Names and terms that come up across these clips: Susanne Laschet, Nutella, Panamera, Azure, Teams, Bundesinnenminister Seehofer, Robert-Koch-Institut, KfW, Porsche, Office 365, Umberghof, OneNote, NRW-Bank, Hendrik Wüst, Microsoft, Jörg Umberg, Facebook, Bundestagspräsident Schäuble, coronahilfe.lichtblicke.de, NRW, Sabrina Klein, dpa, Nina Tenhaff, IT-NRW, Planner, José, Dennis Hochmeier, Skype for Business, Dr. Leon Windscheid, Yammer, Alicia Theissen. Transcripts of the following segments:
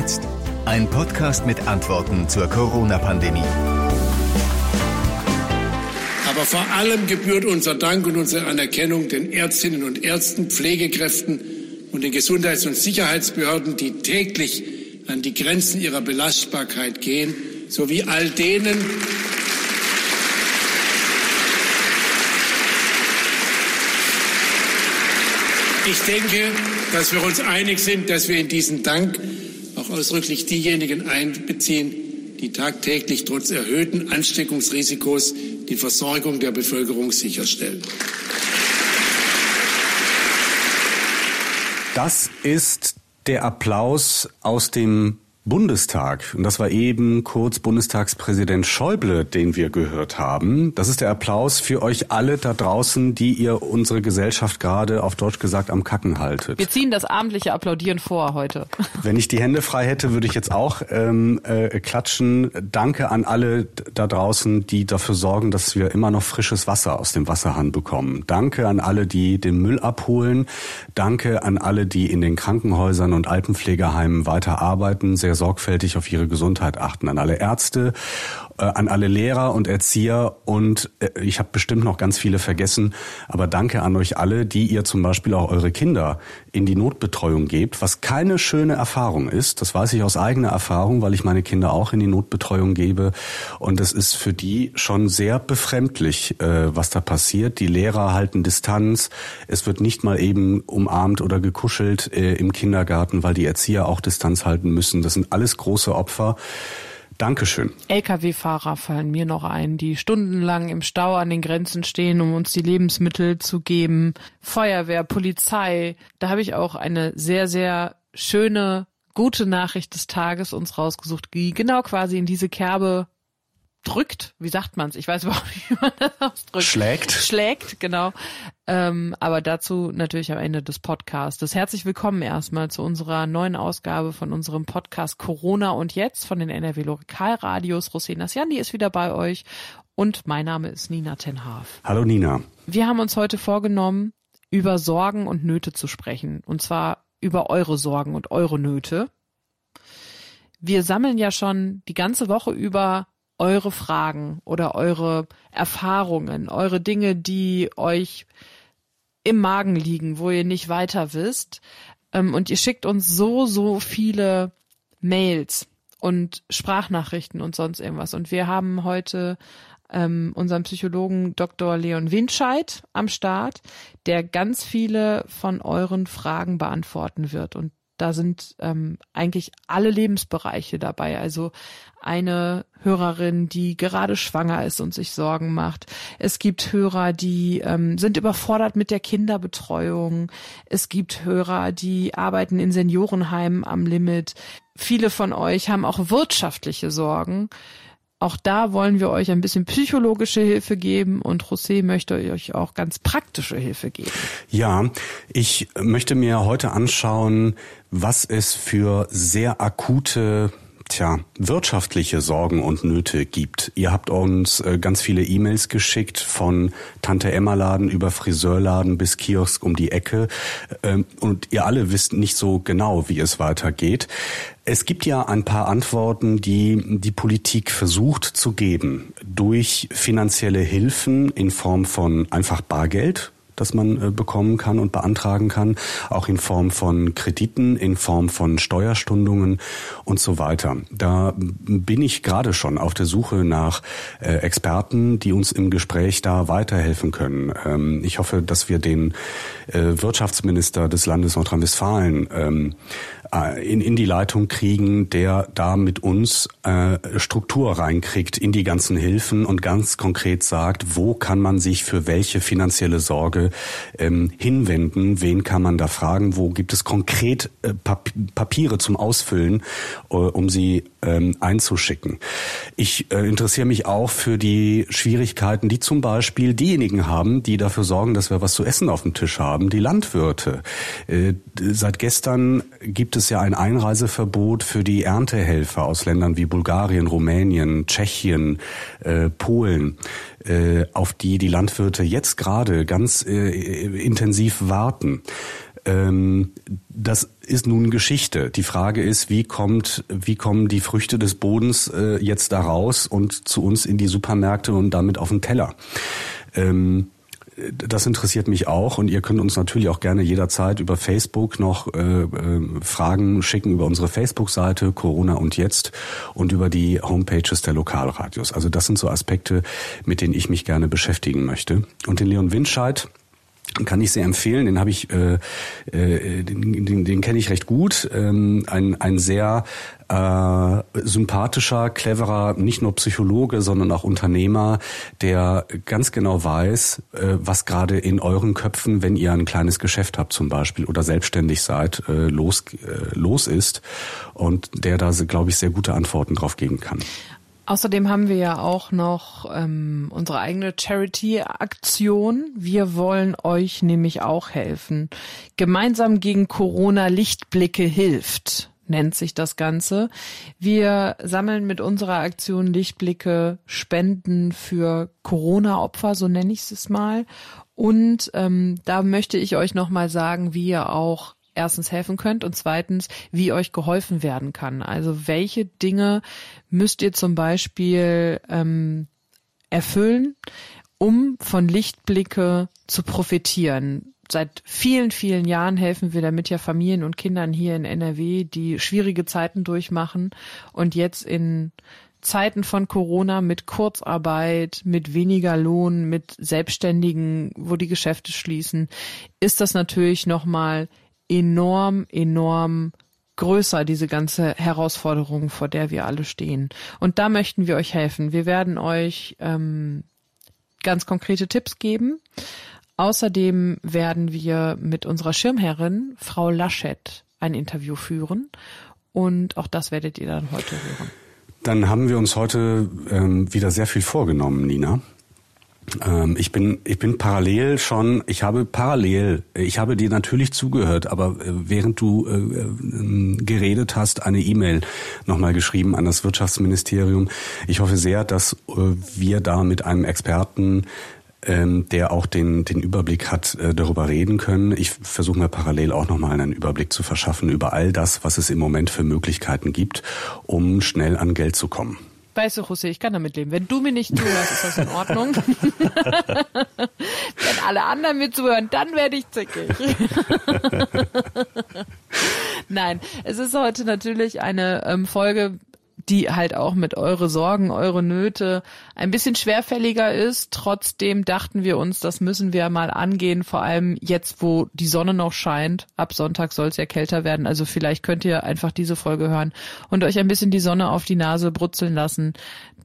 Jetzt ein Podcast mit Antworten zur Corona-Pandemie. Aber vor allem gebührt unser Dank und unsere Anerkennung den Ärztinnen und Ärzten, Pflegekräften und den Gesundheits- und Sicherheitsbehörden, die täglich an die Grenzen ihrer Belastbarkeit gehen, sowie all denen, ich denke, dass wir uns einig sind, dass wir in diesen Dank auch ausdrücklich diejenigen einbeziehen, die tagtäglich trotz erhöhten Ansteckungsrisikos die Versorgung der Bevölkerung sicherstellen. Das ist der Applaus aus dem Bundestag. Und das war eben kurz Bundestagspräsident Schäuble, den wir gehört haben. Das ist der Applaus für euch alle da draußen, die ihr unsere Gesellschaft gerade, auf Deutsch gesagt, am Kacken haltet. Wir ziehen das abendliche Applaudieren vor heute. Wenn ich die Hände frei hätte, würde ich jetzt auch klatschen. Danke an alle da draußen, die dafür sorgen, dass wir immer noch frisches Wasser aus dem Wasserhahn bekommen. Danke an alle, die den Müll abholen. Danke an alle, die in den Krankenhäusern und Altenpflegeheimen weiterarbeiten, sehr sorgfältig auf ihre Gesundheit achten, an alle Ärzte, an alle Lehrer und Erzieher und ich habe bestimmt noch ganz viele vergessen, aber danke an euch alle, die ihr zum Beispiel auch eure Kinder in die Notbetreuung gebt, was keine schöne Erfahrung ist, das weiß ich aus eigener Erfahrung, weil ich meine Kinder auch in die Notbetreuung gebe und es ist für die schon sehr befremdlich, was da passiert. Die Lehrer halten Distanz, es wird nicht mal eben umarmt oder gekuschelt im Kindergarten, weil die Erzieher auch Distanz halten müssen. Das sind alles große Opfer. Dankeschön. Lkw-Fahrer fallen mir noch ein, die stundenlang im Stau an den Grenzen stehen, um uns die Lebensmittel zu geben. Feuerwehr, Polizei. Da habe ich auch eine sehr, sehr schöne, gute Nachricht des Tages uns rausgesucht, die genau quasi in diese Kerbe drückt. Wie sagt man's? Ich weiß überhaupt nicht, wie man das ausdrückt. Schlägt, genau. Aber dazu natürlich am Ende des Podcasts. Herzlich willkommen erstmal zu unserer neuen Ausgabe von unserem Podcast Corona und Jetzt von den NRW Lokalradios. Rosena Sjandi ist wieder bei euch und mein Name ist Nina Tenhaff. Hallo Nina. Wir haben uns heute vorgenommen, über Sorgen und Nöte zu sprechen. Und zwar über eure Sorgen und eure Nöte. Wir sammeln ja schon die ganze Woche über eure Fragen oder eure Erfahrungen, eure Dinge, die euch im Magen liegen, wo ihr nicht weiter wisst. Und ihr schickt uns so viele Mails und Sprachnachrichten und sonst irgendwas. Und wir haben heute unseren Psychologen Dr. Leon Windscheid am Start, der ganz viele von euren Fragen beantworten wird. Und da sind eigentlich alle Lebensbereiche dabei. Also eine Hörerin, die gerade schwanger ist und sich Sorgen macht. Es gibt Hörer, die sind überfordert mit der Kinderbetreuung. Es gibt Hörer, die arbeiten in Seniorenheimen am Limit. Viele von euch haben auch wirtschaftliche Sorgen. Auch da wollen wir euch ein bisschen psychologische Hilfe geben und José möchte euch auch ganz praktische Hilfe geben. Ja, ich möchte mir heute anschauen, was es für sehr akute wirtschaftliche Sorgen und Nöte gibt. Ihr habt uns ganz viele E-Mails geschickt, von Tante-Emma-Laden über Friseurladen bis Kiosk um die Ecke. Und ihr alle wisst nicht so genau, wie es weitergeht. Es gibt ja ein paar Antworten, die Politik versucht zu geben. Durch finanzielle Hilfen in Form von einfach Bargeld, das man bekommen kann und beantragen kann, auch in Form von Krediten, in Form von Steuerstundungen und so weiter. Da bin ich gerade schon auf der Suche nach Experten, die uns im Gespräch da weiterhelfen können. Ich hoffe, dass wir den Wirtschaftsminister des Landes Nordrhein-Westfalen in die Leitung kriegen, der da mit uns Struktur reinkriegt in die ganzen Hilfen und ganz konkret sagt, wo kann man sich für welche finanzielle Sorge hinwenden, wen kann man da fragen, wo gibt es konkret Papiere zum Ausfüllen, um sie einzuschicken. Ich interessiere mich auch für die Schwierigkeiten, die zum Beispiel diejenigen haben, die dafür sorgen, dass wir was zu essen auf dem Tisch haben, die Landwirte. Seit gestern gibt es ja ein Einreiseverbot für die Erntehelfer aus Ländern wie Bulgarien, Rumänien, Tschechien, Polen, auf die Landwirte jetzt gerade ganz intensiv warten. Das ist nun Geschichte. Die Frage ist, wie kommen die Früchte des Bodens jetzt da raus und zu uns in die Supermärkte und damit auf den Teller? Das interessiert mich auch, und ihr könnt uns natürlich auch gerne jederzeit über Facebook noch Fragen schicken, über unsere Facebook-Seite Corona und Jetzt und über die Homepages der Lokalradios. Also das sind so Aspekte, mit denen ich mich gerne beschäftigen möchte. Und den Leon Windscheid kann ich sehr empfehlen, den habe ich, den kenne ich recht gut, ein sehr sympathischer, cleverer, nicht nur Psychologe, sondern auch Unternehmer, der ganz genau weiß, was gerade in euren Köpfen, wenn ihr ein kleines Geschäft habt zum Beispiel oder selbstständig seid, los ist, und der da, glaube ich, sehr gute Antworten drauf geben kann. Außerdem haben wir ja auch noch unsere eigene Charity-Aktion. Wir wollen euch nämlich auch helfen. Gemeinsam gegen Corona Lichtblicke hilft, nennt sich das Ganze. Wir sammeln mit unserer Aktion Lichtblicke Spenden für Corona-Opfer, so nenne ich es mal. Und da möchte ich euch nochmal sagen, wie ihr auch erstens helfen könnt und zweitens, wie euch geholfen werden kann. Also welche Dinge müsst ihr zum Beispiel erfüllen, um von Lichtblicke zu profitieren? Seit vielen, vielen Jahren helfen wir damit ja Familien und Kindern hier in NRW, die schwierige Zeiten durchmachen, und jetzt in Zeiten von Corona mit Kurzarbeit, mit weniger Lohn, mit Selbstständigen, wo die Geschäfte schließen, ist das natürlich nochmal enorm größer, diese ganze Herausforderung, vor der wir alle stehen. Und da möchten wir euch helfen. Wir werden euch ganz konkrete Tipps geben. Außerdem werden wir mit unserer Schirmherrin, Frau Laschet, ein Interview führen. Und auch das werdet ihr dann heute hören. Dann haben wir uns heute wieder sehr viel vorgenommen, Nina. Ich habe dir natürlich zugehört, aber während du geredet hast, eine E-Mail nochmal geschrieben an das Wirtschaftsministerium. Ich hoffe sehr, dass wir da mit einem Experten, der auch den Überblick hat, darüber reden können. Ich versuche mir parallel auch nochmal einen Überblick zu verschaffen über all das, was es im Moment für Möglichkeiten gibt, um schnell an Geld zu kommen. Weißt du, José, ich kann damit leben. Wenn du mir nicht zuhörst, ist das in Ordnung. Wenn alle anderen mir zuhören, dann werde ich zickig. Nein, es ist heute natürlich eine Folge, die halt auch mit eure Sorgen, eure Nöte ein bisschen schwerfälliger ist. Trotzdem dachten wir uns, das müssen wir mal angehen, vor allem jetzt, wo die Sonne noch scheint. Ab Sonntag soll es ja kälter werden, also vielleicht könnt ihr einfach diese Folge hören und euch ein bisschen die Sonne auf die Nase brutzeln lassen,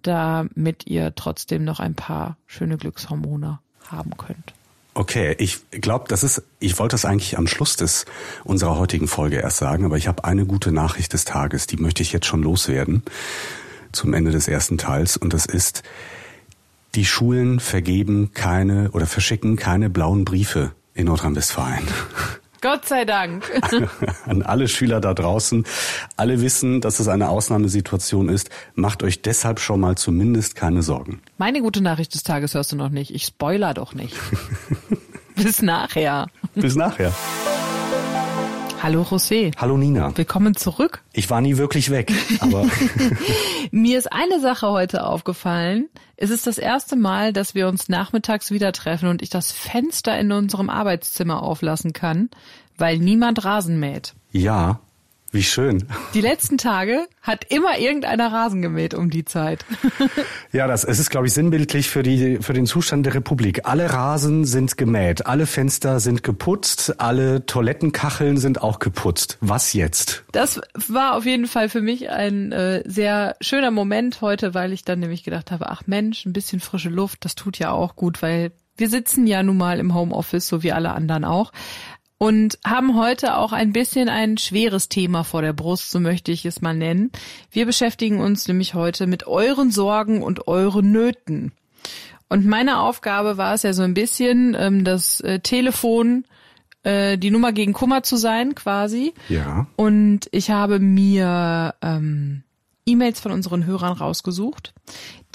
damit ihr trotzdem noch ein paar schöne Glückshormone haben könnt. Okay, ich glaube, ich wollte das eigentlich am Schluss unserer heutigen Folge erst sagen, aber ich habe eine gute Nachricht des Tages, die möchte ich jetzt schon loswerden, zum Ende des ersten Teils, und das ist, die Schulen verschicken keine blauen Briefe in Nordrhein-Westfalen. Gott sei Dank. An alle Schüler da draußen. Alle wissen, dass es eine Ausnahmesituation ist. Macht euch deshalb schon mal zumindest keine Sorgen. Meine gute Nachricht des Tages hörst du noch nicht. Ich spoiler doch nicht. Bis nachher. Bis nachher. Hallo José. Hallo Nina. Willkommen zurück. Ich war nie wirklich weg, aber mir ist eine Sache heute aufgefallen. Es ist das erste Mal, dass wir uns nachmittags wieder treffen und ich das Fenster in unserem Arbeitszimmer auflassen kann, weil niemand Rasen mäht. Ja, wie schön. Die letzten Tage hat immer irgendeiner Rasen gemäht um die Zeit. Ja, es ist, glaube ich, sinnbildlich für den Zustand der Republik. Alle Rasen sind gemäht, alle Fenster sind geputzt, alle Toilettenkacheln sind auch geputzt. Was jetzt? Das war auf jeden Fall für mich ein sehr schöner Moment heute, weil ich dann nämlich gedacht habe, ach Mensch, ein bisschen frische Luft, das tut ja auch gut, weil wir sitzen ja nun mal im Homeoffice, so wie alle anderen auch. Und haben heute auch ein bisschen ein schweres Thema vor der Brust, so möchte ich es mal nennen. Wir beschäftigen uns nämlich heute mit euren Sorgen und euren Nöten. Und meine Aufgabe war es ja so ein bisschen, das Telefon, die Nummer gegen Kummer zu sein quasi. Ja. Und ich habe mir E-Mails von unseren Hörern rausgesucht,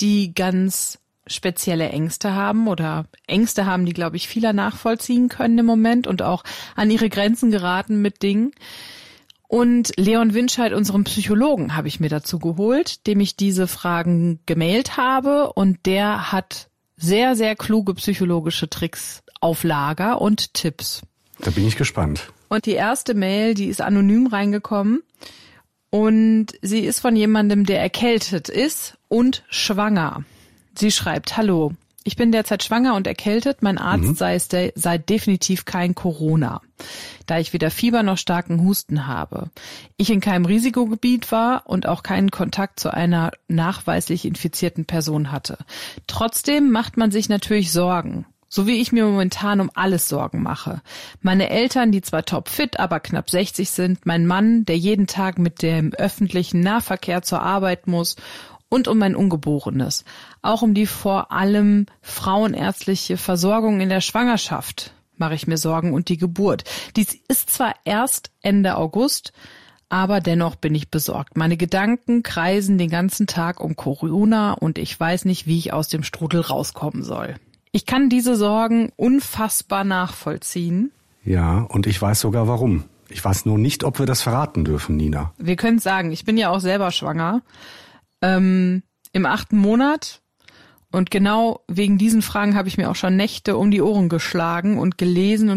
die ganz spezielle Ängste haben oder Ängste haben, die, glaube ich, viele nachvollziehen können im Moment und auch an ihre Grenzen geraten mit Dingen. Und Leon Windscheid, unserem Psychologen, habe ich mir dazu geholt, dem ich diese Fragen gemailt habe. Und der hat sehr, sehr kluge psychologische Tricks auf Lager und Tipps. Da bin ich gespannt. Und die erste Mail, die ist anonym reingekommen. Und sie ist von jemandem, der erkältet ist und schwanger. Sie schreibt: Hallo, ich bin derzeit schwanger und erkältet. Mein Arzt sei definitiv kein Corona, da ich weder Fieber noch starken Husten habe. Ich in keinem Risikogebiet war und auch keinen Kontakt zu einer nachweislich infizierten Person hatte. Trotzdem macht man sich natürlich Sorgen. So wie ich mir momentan um alles Sorgen mache. Meine Eltern, die zwar topfit, aber knapp 60 sind, mein Mann, der jeden Tag mit dem öffentlichen Nahverkehr zur Arbeit muss, und um mein Ungeborenes. Auch um die vor allem frauenärztliche Versorgung in der Schwangerschaft mache ich mir Sorgen und die Geburt. Dies ist zwar erst Ende August, aber dennoch bin ich besorgt. Meine Gedanken kreisen den ganzen Tag um Corona und ich weiß nicht, wie ich aus dem Strudel rauskommen soll. Ich kann diese Sorgen unfassbar nachvollziehen. Ja, und ich weiß sogar warum. Ich weiß nur nicht, ob wir das verraten dürfen, Nina. Wir können es sagen. Ich bin ja auch selber schwanger. Im 8. Monat. Und genau wegen diesen Fragen habe ich mir auch schon Nächte um die Ohren geschlagen und gelesen.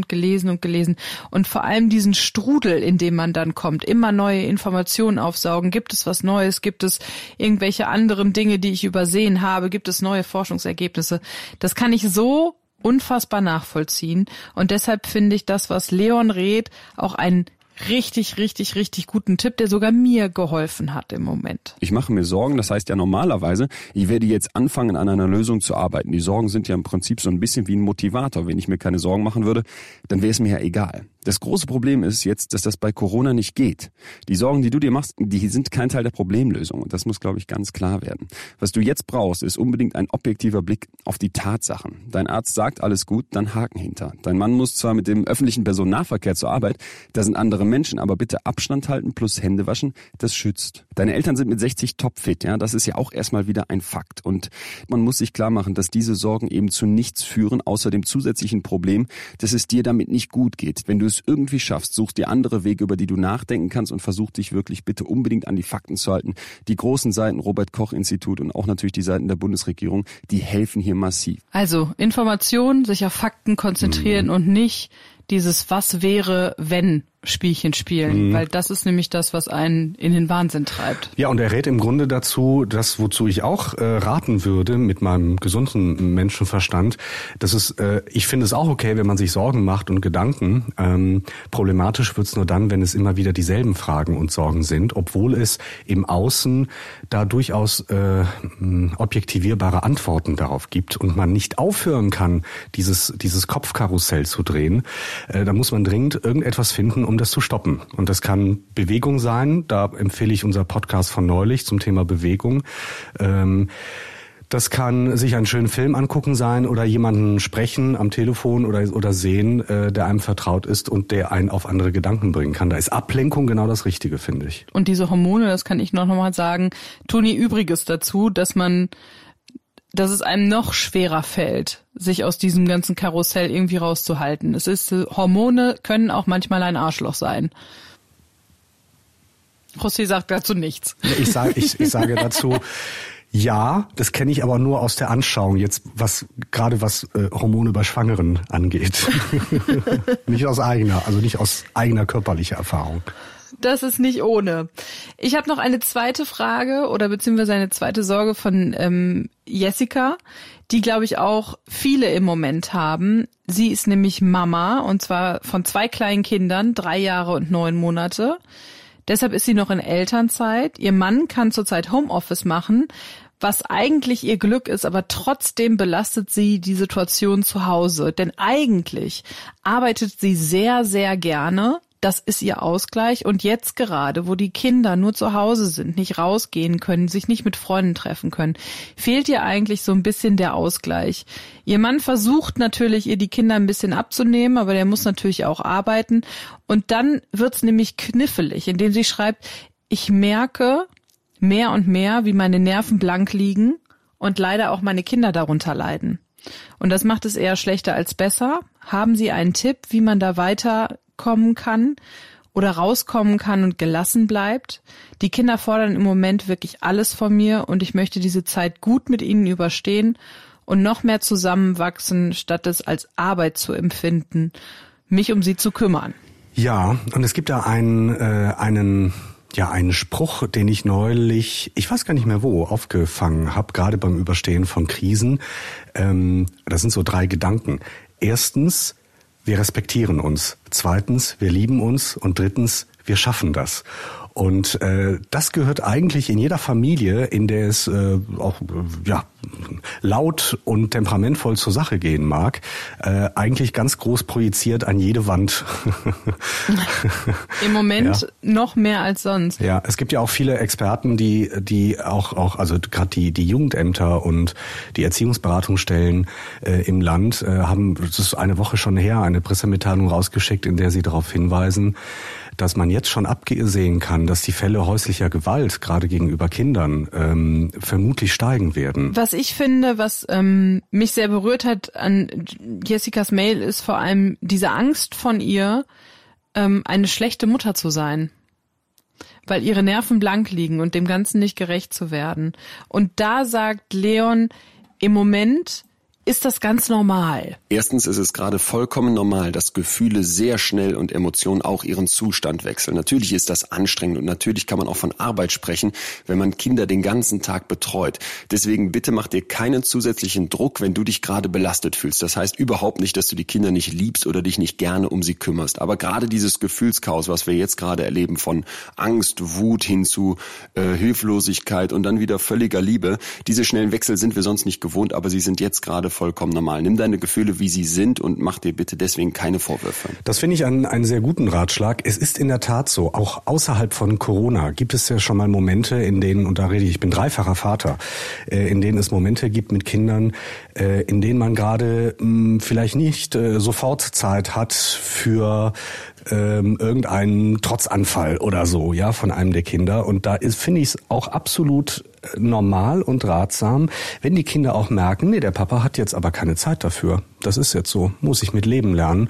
Und vor allem diesen Strudel, in dem man dann kommt, immer neue Informationen aufsaugen. Gibt es was Neues? Gibt es irgendwelche anderen Dinge, die ich übersehen habe? Gibt es neue Forschungsergebnisse? Das kann ich so unfassbar nachvollziehen. Und deshalb finde ich das, was Leon rät, auch ein richtig guten Tipp, der sogar mir geholfen hat im Moment. Ich mache mir Sorgen, das heißt ja normalerweise, ich werde jetzt anfangen, an einer Lösung zu arbeiten. Die Sorgen sind ja im Prinzip so ein bisschen wie ein Motivator. Wenn ich mir keine Sorgen machen würde, dann wäre es mir ja egal. Das große Problem ist jetzt, dass das bei Corona nicht geht. Die Sorgen, die du dir machst, die sind kein Teil der Problemlösung. Und das muss, glaube ich, ganz klar werden. Was du jetzt brauchst, ist unbedingt ein objektiver Blick auf die Tatsachen. Dein Arzt sagt, alles gut, dann Haken hinter. Dein Mann muss zwar mit dem öffentlichen Personennahverkehr zur Arbeit, da sind andere Menschen, aber bitte Abstand halten plus Hände waschen, das schützt. Deine Eltern sind mit 60 topfit, ja, das ist ja auch erstmal wieder ein Fakt. Und man muss sich klar machen, dass diese Sorgen eben zu nichts führen, außer dem zusätzlichen Problem, dass es dir damit nicht gut geht. Wenn du es irgendwie schaffst, such dir andere Wege, über die du nachdenken kannst und versuch dich wirklich bitte unbedingt an die Fakten zu halten. Die großen Seiten, Robert-Koch-Institut und auch natürlich die Seiten der Bundesregierung, die helfen hier massiv. Also Informationen, sich auf Fakten konzentrieren und nicht dieses Was-wäre-wenn-Spielchen spielen, weil das ist nämlich das, was einen in den Wahnsinn treibt. Ja, und er rät im Grunde dazu, das, wozu ich auch raten würde mit meinem gesunden Menschenverstand, dass es, ich finde es auch okay, wenn man sich Sorgen macht und Gedanken. Problematisch wird's nur dann, wenn es immer wieder dieselben Fragen und Sorgen sind, obwohl es im Außen da durchaus objektivierbare Antworten darauf gibt und man nicht aufhören kann, dieses Kopfkarussell zu drehen. Da muss man dringend irgendetwas finden, um das zu stoppen. Und das kann Bewegung sein. Da empfehle ich unser Podcast von neulich zum Thema Bewegung. Das kann sich einen schönen Film angucken sein oder jemanden sprechen am Telefon oder sehen, der einem vertraut ist und der einen auf andere Gedanken bringen kann. Da ist Ablenkung genau das Richtige, finde ich. Und diese Hormone, das kann ich noch mal sagen, tun ihr Übriges dazu, dass es einem noch schwerer fällt, sich aus diesem ganzen Karussell irgendwie rauszuhalten. Es ist, Hormone können auch manchmal ein Arschloch sein. José sagt dazu nichts. Ich sage dazu, ja, das kenne ich aber nur aus der Anschauung jetzt, was Hormone bei Schwangeren angeht. nicht aus eigener körperlicher Erfahrung. Das ist nicht ohne. Ich habe noch eine zweite Frage oder beziehungsweise eine zweite Sorge von Jessica, die, glaube ich, auch viele im Moment haben. Sie ist nämlich Mama und zwar von 2 kleinen Kindern, 3 Jahre und 9 Monate. Deshalb ist sie noch in Elternzeit. Ihr Mann kann zurzeit Homeoffice machen, was eigentlich ihr Glück ist, aber trotzdem belastet sie die Situation zu Hause. Denn eigentlich arbeitet sie sehr, sehr gerne. Das ist ihr Ausgleich. Und jetzt gerade, wo die Kinder nur zu Hause sind, nicht rausgehen können, sich nicht mit Freunden treffen können, fehlt ihr eigentlich so ein bisschen der Ausgleich. Ihr Mann versucht natürlich, ihr die Kinder ein bisschen abzunehmen, aber der muss natürlich auch arbeiten. Und dann wird's nämlich knifflig, indem sie schreibt, ich merke mehr und mehr, wie meine Nerven blank liegen. und leider auch meine Kinder darunter leiden. Und das macht es eher schlechter als besser. Haben Sie einen Tipp, wie man da weiterkommen kann oder rauskommen kann und gelassen bleibt? Die Kinder fordern im Moment wirklich alles von mir und ich möchte diese Zeit gut mit ihnen überstehen und noch mehr zusammenwachsen, statt es als Arbeit zu empfinden, mich um sie zu kümmern. Ja, und es gibt da einen Spruch, den ich neulich, ich weiß gar nicht mehr wo, aufgefangen habe, gerade beim Überstehen von Krisen. Das sind so 3 Gedanken. Erstens, wir respektieren uns. Zweitens, wir lieben uns. Und drittens, wir schaffen das. Und das gehört eigentlich in jeder Familie, in der es laut und temperamentvoll zur Sache gehen mag, eigentlich ganz groß projiziert an jede Wand. Im Moment noch mehr als sonst. Ja, es gibt ja auch viele Experten, die auch also gerade die Jugendämter und die Erziehungsberatungsstellen im Land haben, das ist eine Woche schon her, eine Pressemitteilung rausgeschickt, in der sie darauf hinweisen, dass man jetzt schon absehen kann, dass die Fälle häuslicher Gewalt, gerade gegenüber Kindern, vermutlich steigen werden. Was ich finde, was mich sehr berührt hat an Jessicas Mail, ist vor allem diese Angst von ihr, eine schlechte Mutter zu sein, weil ihre Nerven blank liegen und dem Ganzen nicht gerecht zu werden. Und da sagt Leon, im Moment ist das ganz normal? Erstens ist es gerade vollkommen normal, dass Gefühle sehr schnell und Emotionen auch ihren Zustand wechseln. Natürlich ist das anstrengend und natürlich kann man auch von Arbeit sprechen, wenn man Kinder den ganzen Tag betreut. Deswegen bitte mach dir keinen zusätzlichen Druck, wenn du dich gerade belastet fühlst. Das heißt überhaupt nicht, dass du die Kinder nicht liebst oder dich nicht gerne um sie kümmerst. Aber gerade dieses Gefühlschaos, was wir jetzt gerade erleben, von Angst, Wut hin zu Hilflosigkeit und dann wieder völliger Liebe, diese schnellen Wechsel sind wir sonst nicht gewohnt, aber sie sind jetzt gerade vollkommen normal. Nimm deine Gefühle, wie sie sind und mach dir bitte deswegen keine Vorwürfe. Das finde ich einen sehr guten Ratschlag. Es ist in der Tat so, auch außerhalb von Corona gibt es ja schon mal Momente, in denen, und da rede ich, ich bin dreifacher Vater, in denen es Momente gibt mit Kindern, in denen man gerade vielleicht nicht sofort Zeit hat für irgendeinen Trotzanfall oder so, ja, von einem der Kinder. Und da finde ich es auch absolut normal und ratsam, wenn die Kinder auch merken, nee, der Papa hat jetzt aber keine Zeit dafür. Das ist jetzt so, muss ich mit leben lernen.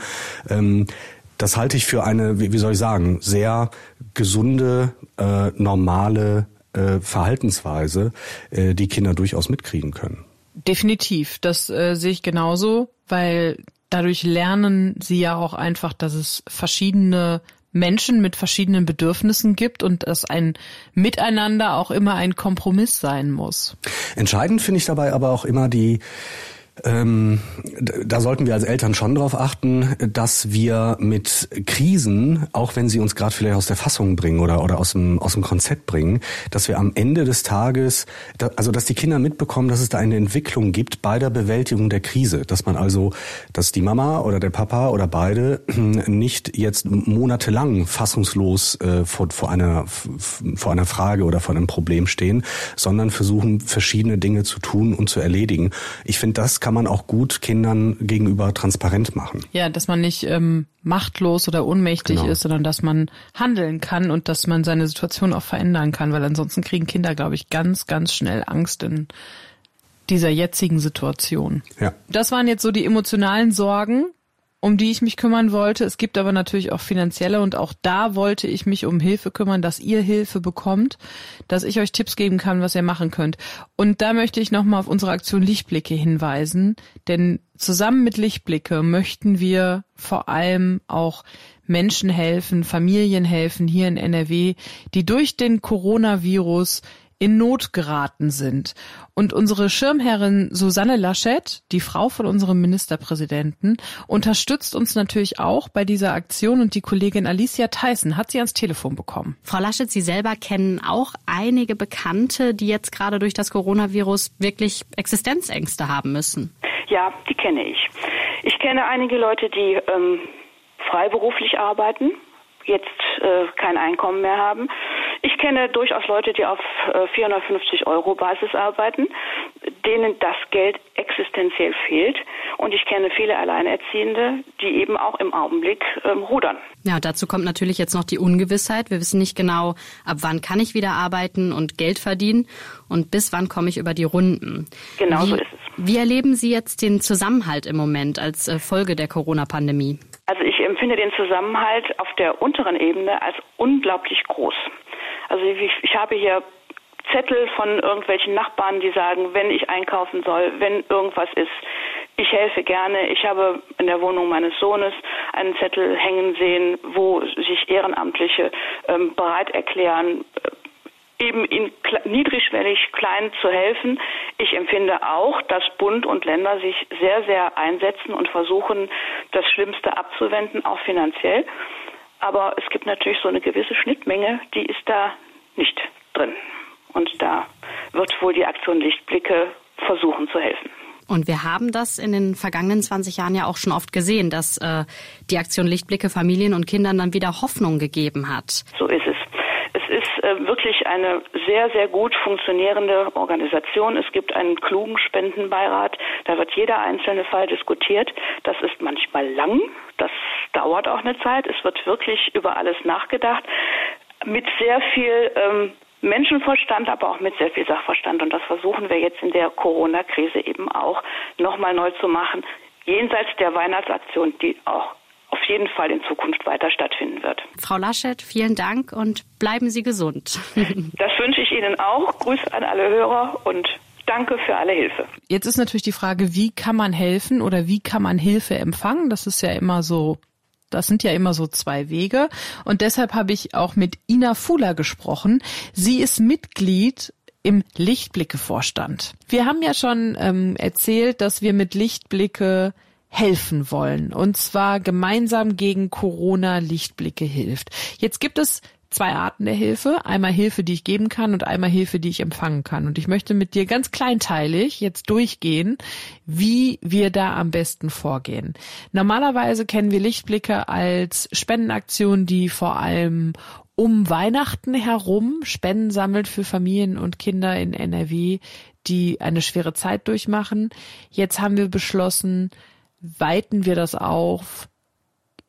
Das halte ich für eine, wie soll ich sagen, sehr gesunde, normale Verhaltensweise, die Kinder durchaus mitkriegen können. Definitiv, das sehe ich genauso, weil dadurch lernen sie ja auch einfach, dass es verschiedene Menschen mit verschiedenen Bedürfnissen gibt und dass ein Miteinander auch immer ein Kompromiss sein muss. Entscheidend finde ich dabei aber auch immer da sollten wir als Eltern schon darauf achten, dass wir mit Krisen, auch wenn sie uns gerade vielleicht aus der Fassung bringen oder aus dem Konzept bringen, dass wir am Ende des Tages, dass die Kinder mitbekommen, dass es da eine Entwicklung gibt bei der Bewältigung der Krise. Dass man also, dass die Mama oder der Papa oder beide nicht jetzt monatelang fassungslos vor einer Frage oder vor einem Problem stehen, sondern versuchen, verschiedene Dinge zu tun und zu erledigen. Ich finde, das kann man auch gut Kindern gegenüber transparent machen. Ja, dass man nicht machtlos oder ohnmächtig ist, sondern dass man handeln kann und dass man seine Situation auch verändern kann. Weil ansonsten kriegen Kinder, glaube ich, ganz, ganz schnell Angst in dieser jetzigen Situation. Ja. Das waren jetzt so die emotionalen Sorgen, um die ich mich kümmern wollte. Es gibt aber natürlich auch finanzielle und auch da wollte ich mich um Hilfe kümmern, dass ihr Hilfe bekommt, dass ich euch Tipps geben kann, was ihr machen könnt. Und da möchte ich nochmal auf unsere Aktion Lichtblicke hinweisen, denn zusammen mit Lichtblicke möchten wir vor allem auch Menschen helfen, Familien helfen hier in NRW, die durch den Coronavirus in Not geraten sind. Und unsere Schirmherrin Susanne Laschet, die Frau von unserem Ministerpräsidenten, unterstützt uns natürlich auch bei dieser Aktion und die Kollegin Alicia Theissen hat sie ans Telefon bekommen. Frau Laschet, Sie selber kennen auch einige Bekannte, die jetzt gerade durch das Coronavirus wirklich Existenzängste haben müssen. Ja, die kenne ich. Ich kenne einige Leute, die freiberuflich arbeiten, jetzt kein Einkommen mehr haben. Ich kenne durchaus Leute, die auf 450-Euro-Basis arbeiten, denen das Geld existenziell fehlt. Und ich kenne viele Alleinerziehende, die eben auch im Augenblick rudern. Ja, dazu kommt natürlich jetzt noch die Ungewissheit. Wir wissen nicht genau, ab wann kann ich wieder arbeiten und Geld verdienen und bis wann komme ich über die Runden. Genau so ist es. Wie erleben Sie jetzt den Zusammenhalt im Moment als Folge der Corona-Pandemie? Also ich empfinde den Zusammenhalt auf der unteren Ebene als unglaublich groß. Also ich habe hier Zettel von irgendwelchen Nachbarn, die sagen, wenn ich einkaufen soll, wenn irgendwas ist, ich helfe gerne. Ich habe in der Wohnung meines Sohnes einen Zettel hängen sehen, wo sich Ehrenamtliche bereit erklären, eben niedrigschwellig klein zu helfen. Ich empfinde auch, dass Bund und Länder sich sehr, sehr einsetzen und versuchen, das Schlimmste abzuwenden, auch finanziell. Aber es gibt natürlich so eine gewisse Schnittmenge, die ist da nicht drin. Und da wird wohl die Aktion Lichtblicke versuchen zu helfen. Und wir haben das in den vergangenen 20 Jahren ja auch schon oft gesehen, dass die Aktion Lichtblicke Familien und Kindern dann wieder Hoffnung gegeben hat. So ist es. Es ist wirklich eine sehr, sehr gut funktionierende Organisation. Es gibt einen klugen Spendenbeirat. Da wird jeder einzelne Fall diskutiert. Das ist manchmal lang. Das dauert auch eine Zeit. Es wird wirklich über alles nachgedacht. Mit sehr viel Menschenverstand, aber auch mit sehr viel Sachverstand. Und das versuchen wir jetzt in der Corona-Krise eben auch nochmal neu zu machen, jenseits der Weihnachtsaktion, die auch auf jeden Fall in Zukunft weiter stattfinden wird. Frau Laschet, vielen Dank und bleiben Sie gesund. Das wünsche ich Ihnen auch. Grüße an alle Hörer und danke für alle Hilfe. Jetzt ist natürlich die Frage, wie kann man helfen oder wie kann man Hilfe empfangen? Das ist ja immer so. Das sind ja immer so zwei Wege. Und deshalb habe ich auch mit Ina Fuhler gesprochen. Sie ist Mitglied im Lichtblicke-Vorstand. Wir haben ja schon erzählt, dass wir mit Lichtblicke helfen wollen. Und zwar gemeinsam gegen Corona. Lichtblicke hilft. Jetzt gibt es zwei Arten der Hilfe. Einmal Hilfe, die ich geben kann und einmal Hilfe, die ich empfangen kann. Und ich möchte mit dir ganz kleinteilig jetzt durchgehen, wie wir da am besten vorgehen. Normalerweise kennen wir Lichtblicke als Spendenaktion, die vor allem um Weihnachten herum Spenden sammelt für Familien und Kinder in NRW, die eine schwere Zeit durchmachen. Jetzt haben wir beschlossen, weiten wir das auf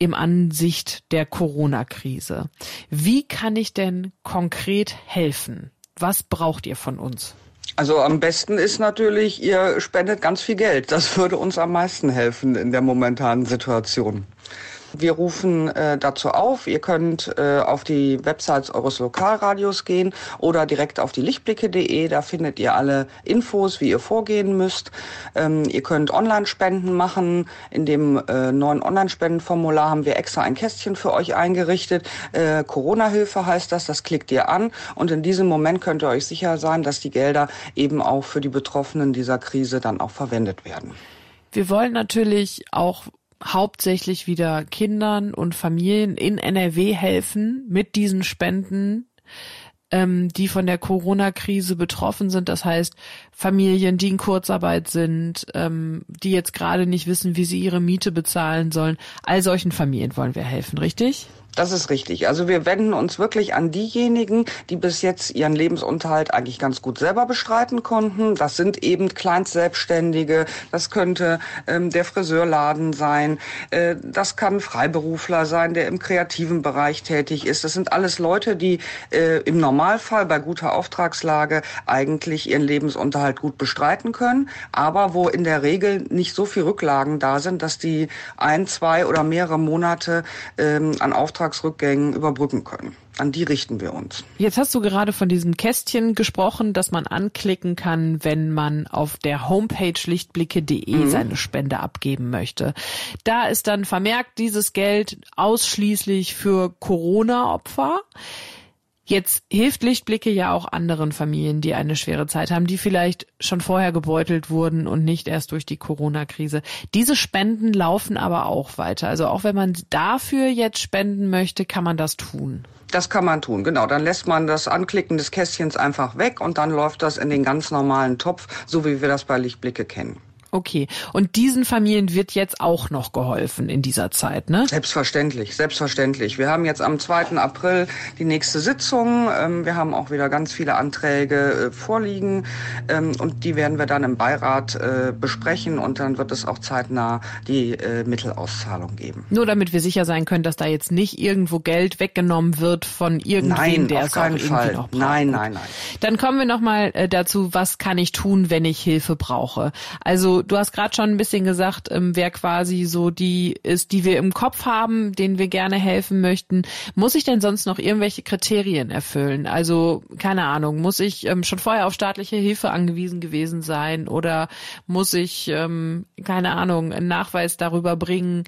im Ansicht der Corona-Krise. Wie kann ich denn konkret helfen? Was braucht ihr von uns? Also am besten ist natürlich, ihr spendet ganz viel Geld. Das würde uns am meisten helfen in der momentanen Situation. Wir rufen dazu auf. Ihr könnt auf die Websites eures Lokalradios gehen oder direkt auf die lichtblicke.de. Da findet ihr alle Infos, wie ihr vorgehen müsst. Ihr könnt Online-Spenden machen. In dem neuen Online-Spendenformular haben wir extra ein Kästchen für euch eingerichtet. Corona-Hilfe heißt das. Das klickt ihr an. Und in diesem Moment könnt ihr euch sicher sein, dass die Gelder eben auch für die Betroffenen dieser Krise dann auch verwendet werden. Wir wollen natürlich auch hauptsächlich wieder Kindern und Familien in NRW helfen mit diesen Spenden, die von der Corona-Krise betroffen sind. Das heißt, Familien, die in Kurzarbeit sind, die jetzt gerade nicht wissen, wie sie ihre Miete bezahlen sollen. All solchen Familien wollen wir helfen, richtig? Das ist richtig. Also wir wenden uns wirklich an diejenigen, die bis jetzt ihren Lebensunterhalt eigentlich ganz gut selber bestreiten konnten. Das sind eben Kleinstselbstständige, das könnte der Friseurladen sein, das kann ein Freiberufler sein, der im kreativen Bereich tätig ist. Das sind alles Leute, die im Normalfall bei guter Auftragslage eigentlich ihren Lebensunterhalt gut bestreiten können, aber wo in der Regel nicht so viel Rücklagen da sind, dass die 1, 2 oder mehrere Monate an Auftragsrückgängen überbrücken können. An die richten wir uns. Jetzt hast du gerade von diesem Kästchen gesprochen, das man anklicken kann, wenn man auf der Homepage lichtblicke.de seine Spende abgeben möchte. Da ist dann vermerkt, dieses Geld ausschließlich für Corona-Opfer. Jetzt hilft Lichtblicke ja auch anderen Familien, die eine schwere Zeit haben, die vielleicht schon vorher gebeutelt wurden und nicht erst durch die Corona-Krise. Diese Spenden laufen aber auch weiter. Also auch wenn man dafür jetzt spenden möchte, kann man das tun. Das kann man tun, genau. Dann lässt man das Anklicken des Kästchens einfach weg und dann läuft das in den ganz normalen Topf, so wie wir das bei Lichtblicke kennen. Okay. Und diesen Familien wird jetzt auch noch geholfen in dieser Zeit, ne? Selbstverständlich, selbstverständlich. Wir haben jetzt am 2. April die nächste Sitzung. Wir haben auch wieder ganz viele Anträge vorliegen. Und die werden wir dann im Beirat besprechen. Und dann wird es auch zeitnah die Mittelauszahlung geben. Nur damit wir sicher sein können, dass da jetzt nicht irgendwo Geld weggenommen wird von irgendwem, der es auch irgendwie noch braucht. Nein. Dann kommen wir nochmal dazu, was kann ich tun, wenn ich Hilfe brauche? Also du hast gerade schon ein bisschen gesagt, wer quasi so die ist, die wir im Kopf haben, denen wir gerne helfen möchten. Muss ich denn sonst noch irgendwelche Kriterien erfüllen? Also, keine Ahnung, muss ich schon vorher auf staatliche Hilfe angewiesen gewesen sein? Oder muss ich, keine Ahnung, einen Nachweis darüber bringen,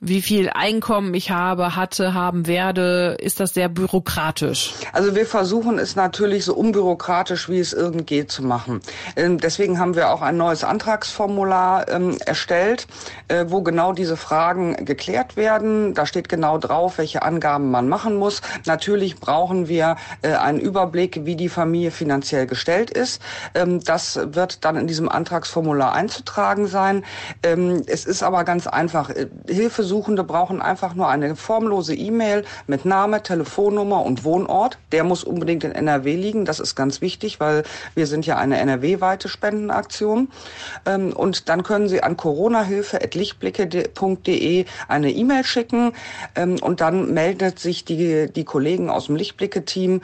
wie viel Einkommen ich haben werde? Ist das sehr bürokratisch? Also wir versuchen es natürlich so unbürokratisch, wie es irgend geht, zu machen. Deswegen haben wir auch ein neues Antragsformular erstellt, wo genau diese Fragen geklärt werden. Da steht genau drauf, welche Angaben man machen muss. Natürlich brauchen wir einen Überblick, wie die Familie finanziell gestellt ist. Das wird dann in diesem Antragsformular einzutragen sein. Es ist aber ganz einfach. Hilfesuchende brauchen einfach nur eine formlose E-Mail mit Name, Telefonnummer und Wohnort. Der muss unbedingt in NRW liegen. Das ist ganz wichtig, weil wir sind ja eine NRW-weite Spendenaktion. Und dann können Sie an coronahilfe.lichtblicke.de eine E-Mail schicken. Und dann meldet sich die Kollegen aus dem Lichtblicke-Team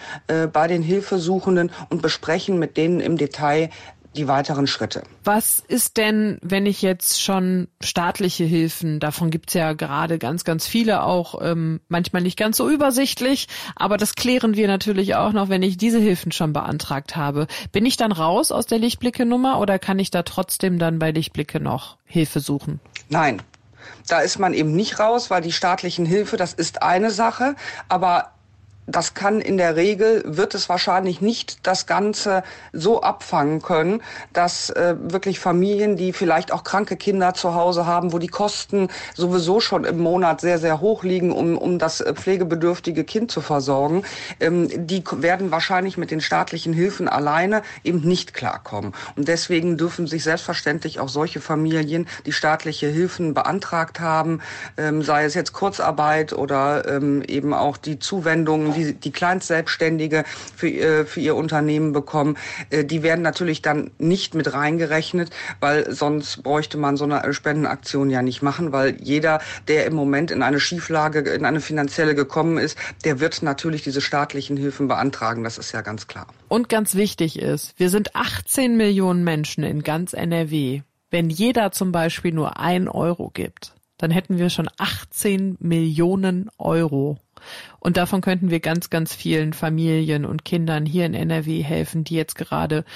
bei den Hilfesuchenden und besprechen mit denen im Detail die weiteren Schritte. Was ist denn, wenn ich jetzt schon staatliche Hilfen, davon gibt's ja gerade ganz, ganz viele auch, manchmal nicht ganz so übersichtlich, aber das klären wir natürlich auch noch, wenn ich diese Hilfen schon beantragt habe. Bin ich dann raus aus der Lichtblicke-Nummer oder kann ich da trotzdem dann bei Lichtblicke noch Hilfe suchen? Nein, da ist man eben nicht raus, weil die staatlichen Hilfe, das ist eine Sache, aber das kann in der Regel, wird es wahrscheinlich nicht das Ganze so abfangen können, dass wirklich Familien, die vielleicht auch kranke Kinder zu Hause haben, wo die Kosten sowieso schon im Monat sehr, sehr hoch liegen, um das pflegebedürftige Kind zu versorgen, die werden wahrscheinlich mit den staatlichen Hilfen alleine eben nicht klarkommen. Und deswegen dürfen sich selbstverständlich auch solche Familien, die staatliche Hilfen beantragt haben, sei es jetzt Kurzarbeit oder eben auch die Zuwendungen, die Kleinstselbstständige für ihr Unternehmen bekommen, die werden natürlich dann nicht mit reingerechnet, weil sonst bräuchte man so eine Spendenaktion ja nicht machen, weil jeder, der im Moment in eine Schieflage, in eine finanzielle gekommen ist, der wird natürlich diese staatlichen Hilfen beantragen, das ist ja ganz klar. Und ganz wichtig ist, wir sind 18 Millionen Menschen in ganz NRW. Wenn jeder zum Beispiel nur 1 Euro gibt, dann hätten wir schon 18 Millionen Euro. Und davon könnten wir ganz, ganz vielen Familien und Kindern hier in NRW helfen, die jetzt gerade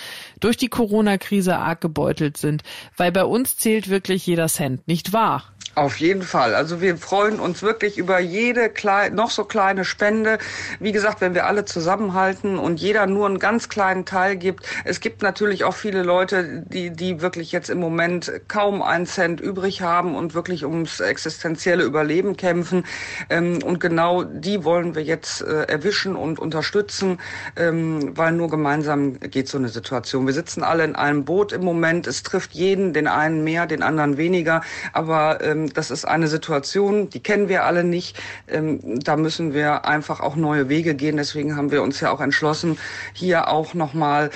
durch die Corona-Krise arg gebeutelt sind. Weil bei uns zählt wirklich jeder Cent, nicht wahr? Auf jeden Fall. Also wir freuen uns wirklich über jede noch so kleine Spende. Wie gesagt, wenn wir alle zusammenhalten und jeder nur einen ganz kleinen Teil gibt. Es gibt natürlich auch viele Leute, die wirklich jetzt im Moment kaum einen Cent übrig haben und wirklich ums existenzielle Überleben kämpfen. Und genau die wollen wir jetzt erwischen und unterstützen, weil nur gemeinsam geht so eine Situation. Wir sitzen alle in einem Boot im Moment. Es trifft jeden, den einen mehr, den anderen weniger. Aber das ist eine Situation, die kennen wir alle nicht. Da müssen wir einfach auch neue Wege gehen. Deswegen haben wir uns ja auch entschlossen, hier auch nochmal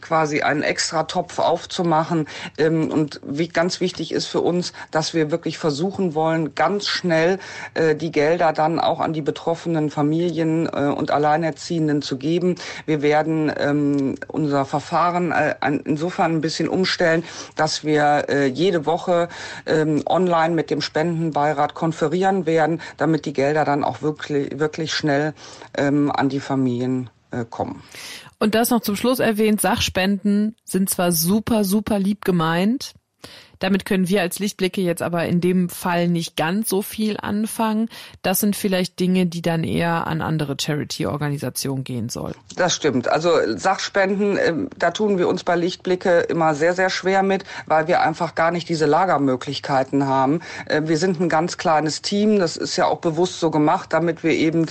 quasi einen extra Topf aufzumachen. Und wie ganz wichtig ist für uns, dass wir wirklich versuchen wollen, ganz schnell die Gelder dann auch an die betroffenen Familien und Alleinerziehenden zu geben. Wir werden unser Verfahren insofern ein bisschen umstellen, dass wir jede Woche online mit dem Spendenbeirat konferieren werden, damit die Gelder dann auch wirklich, wirklich schnell an die Familien kommen. Und das noch zum Schluss erwähnt, Sachspenden sind zwar super, super lieb gemeint. Damit können wir als Lichtblicke jetzt aber in dem Fall nicht ganz so viel anfangen. Das sind vielleicht Dinge, die dann eher an andere Charity-Organisationen gehen sollen. Das stimmt. Also Sachspenden, da tun wir uns bei Lichtblicke immer sehr, sehr schwer mit, weil wir einfach gar nicht diese Lagermöglichkeiten haben. Wir sind ein ganz kleines Team. Das ist ja auch bewusst so gemacht, damit wir eben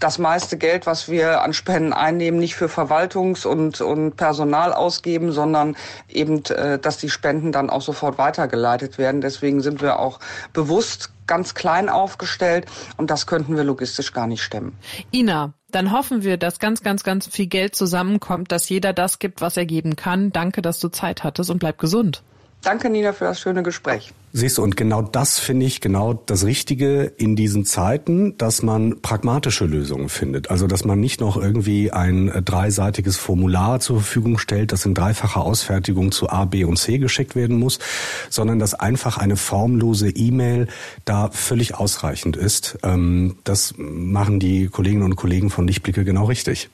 das meiste Geld, was wir an Spenden einnehmen, nicht für Verwaltungs- und Personal ausgeben, sondern eben, dass die Spenden dann auch sofort weitergeleitet werden. Deswegen sind wir auch bewusst ganz klein aufgestellt und das könnten wir logistisch gar nicht stemmen. Ina, dann hoffen wir, dass ganz, ganz, ganz viel Geld zusammenkommt, dass jeder das gibt, was er geben kann. Danke, dass du Zeit hattest und bleib gesund. Danke, Nina, für das schöne Gespräch. Siehst du, und genau das finde ich genau das Richtige in diesen Zeiten, dass man pragmatische Lösungen findet. Also, dass man nicht noch irgendwie ein dreiseitiges Formular zur Verfügung stellt, das in dreifacher Ausfertigung zu A, B und C geschickt werden muss, sondern dass einfach eine formlose E-Mail da völlig ausreichend ist. Das machen die Kolleginnen und Kollegen von Lichtblicke genau richtig.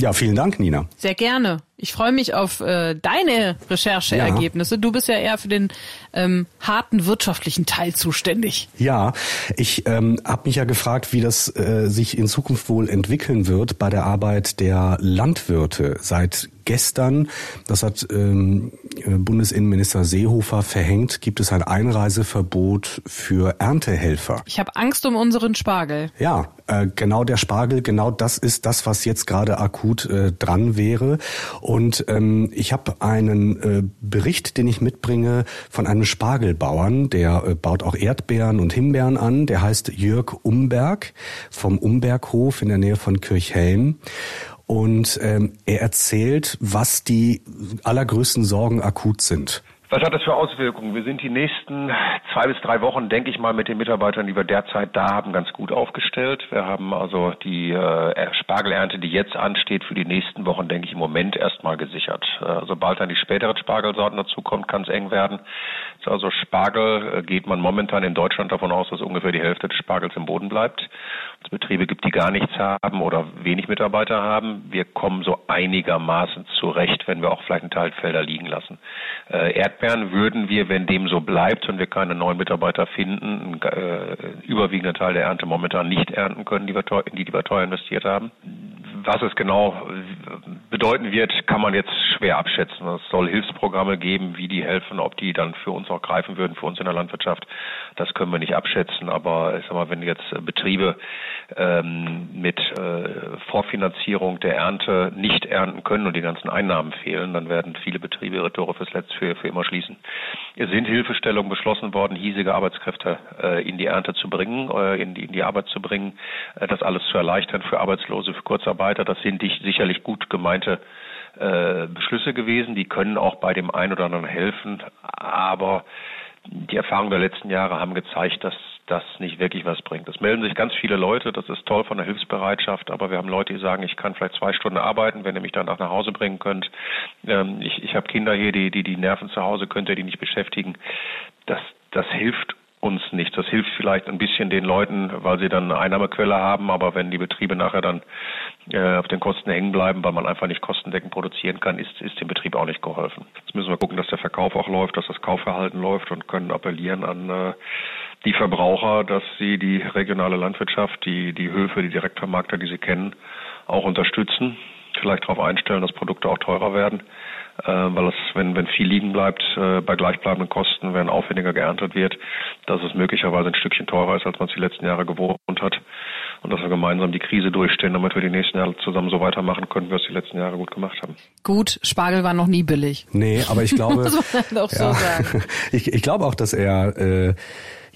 Ja, vielen Dank, Nina. Sehr gerne. Ich freue mich auf deine Rechercheergebnisse. Ja. Du bist ja eher für den harten wirtschaftlichen Teil zuständig. Ja, ich habe mich ja gefragt, wie das sich in Zukunft wohl entwickeln wird bei der Arbeit der Landwirte seit gestern. Das hat Bundesinnenminister Seehofer verhängt. Gibt es ein Einreiseverbot für Erntehelfer? Ich habe Angst um unseren Spargel. Ja, genau der Spargel, genau das ist das, was jetzt gerade akut dran wäre. Und ich habe einen Bericht, den ich mitbringe, von einem Spargelbauern, der baut auch Erdbeeren und Himbeeren an. Der heißt Jörg Umberg vom Umberghof in der Nähe von Kirchhelm. Und er erzählt, was die allergrößten Sorgen akut sind. Was hat das für Auswirkungen? Wir sind die nächsten 2 bis 3 Wochen, denke ich mal, mit den Mitarbeitern, die wir derzeit da haben, ganz gut aufgestellt. Wir haben also die Spargelernte, die jetzt ansteht, für die nächsten Wochen, denke ich, im Moment erstmal gesichert. Sobald dann die späteren Spargelsorten dazukommen, kann es eng werden. Also Spargel geht man momentan in Deutschland davon aus, dass ungefähr die Hälfte des Spargels im Boden bleibt. Es Betriebe gibt, die gar nichts haben oder wenig Mitarbeiter haben. Wir kommen so einigermaßen zurecht, wenn wir auch vielleicht einen Teil Felder liegen lassen. Erdbeeren würden wir, wenn dem so bleibt und wir keine neuen Mitarbeiter finden, einen überwiegenden Teil der Ernte momentan nicht ernten können, die wir teuer investiert haben. Was es genau bedeuten wird, kann man jetzt schwer abschätzen. Es soll Hilfsprogramme geben, wie die helfen, ob die dann für uns auch greifen würden, für uns in der Landwirtschaft. Das können wir nicht abschätzen. Aber ich sag mal, wenn jetzt Betriebe mit Vorfinanzierung der Ernte nicht ernten können und die ganzen Einnahmen fehlen, dann werden viele Betriebe ihre Tore fürs Letzte für immer schließen. Es sind Hilfestellungen beschlossen worden, hiesige Arbeitskräfte in die Ernte zu bringen, in die Arbeit zu bringen, das alles zu erleichtern für Arbeitslose, für Kurzarbeit. Das sind sicherlich gut gemeinte Beschlüsse gewesen. Die können auch bei dem einen oder anderen helfen. Aber die Erfahrungen der letzten Jahre haben gezeigt, dass das nicht wirklich was bringt. Es melden sich ganz viele Leute. Das ist toll von der Hilfsbereitschaft. Aber wir haben Leute, die sagen, ich kann vielleicht 2 Stunden arbeiten, wenn ihr mich danach nach Hause bringen könnt. Ich habe Kinder hier, die nerven zu Hause, könnt ihr die nicht beschäftigen. Das hilft uns nicht. Das hilft vielleicht ein bisschen den Leuten, weil sie dann eine Einnahmequelle haben, aber wenn die Betriebe nachher dann auf den Kosten hängen bleiben, weil man einfach nicht kostendeckend produzieren kann, ist dem Betrieb auch nicht geholfen. Jetzt müssen wir gucken, dass der Verkauf auch läuft, dass das Kaufverhalten läuft und können appellieren an die Verbraucher, dass sie die regionale Landwirtschaft, die Höfe, die Direktvermarkter, die sie kennen, auch unterstützen. Vielleicht darauf einstellen, dass Produkte auch teurer werden, weil es, wenn viel liegen bleibt, bei gleichbleibenden Kosten, wenn aufwendiger geerntet wird, dass es möglicherweise ein Stückchen teurer ist, als man es die letzten Jahre gewohnt hat und dass wir gemeinsam die Krise durchstehen, damit wir die nächsten Jahre zusammen so weitermachen können, wie wir es die letzten Jahre gut gemacht haben. Gut, Spargel war noch nie billig. Nee, aber ich glaube, muss man auch so sagen. Ich glaube auch, dass er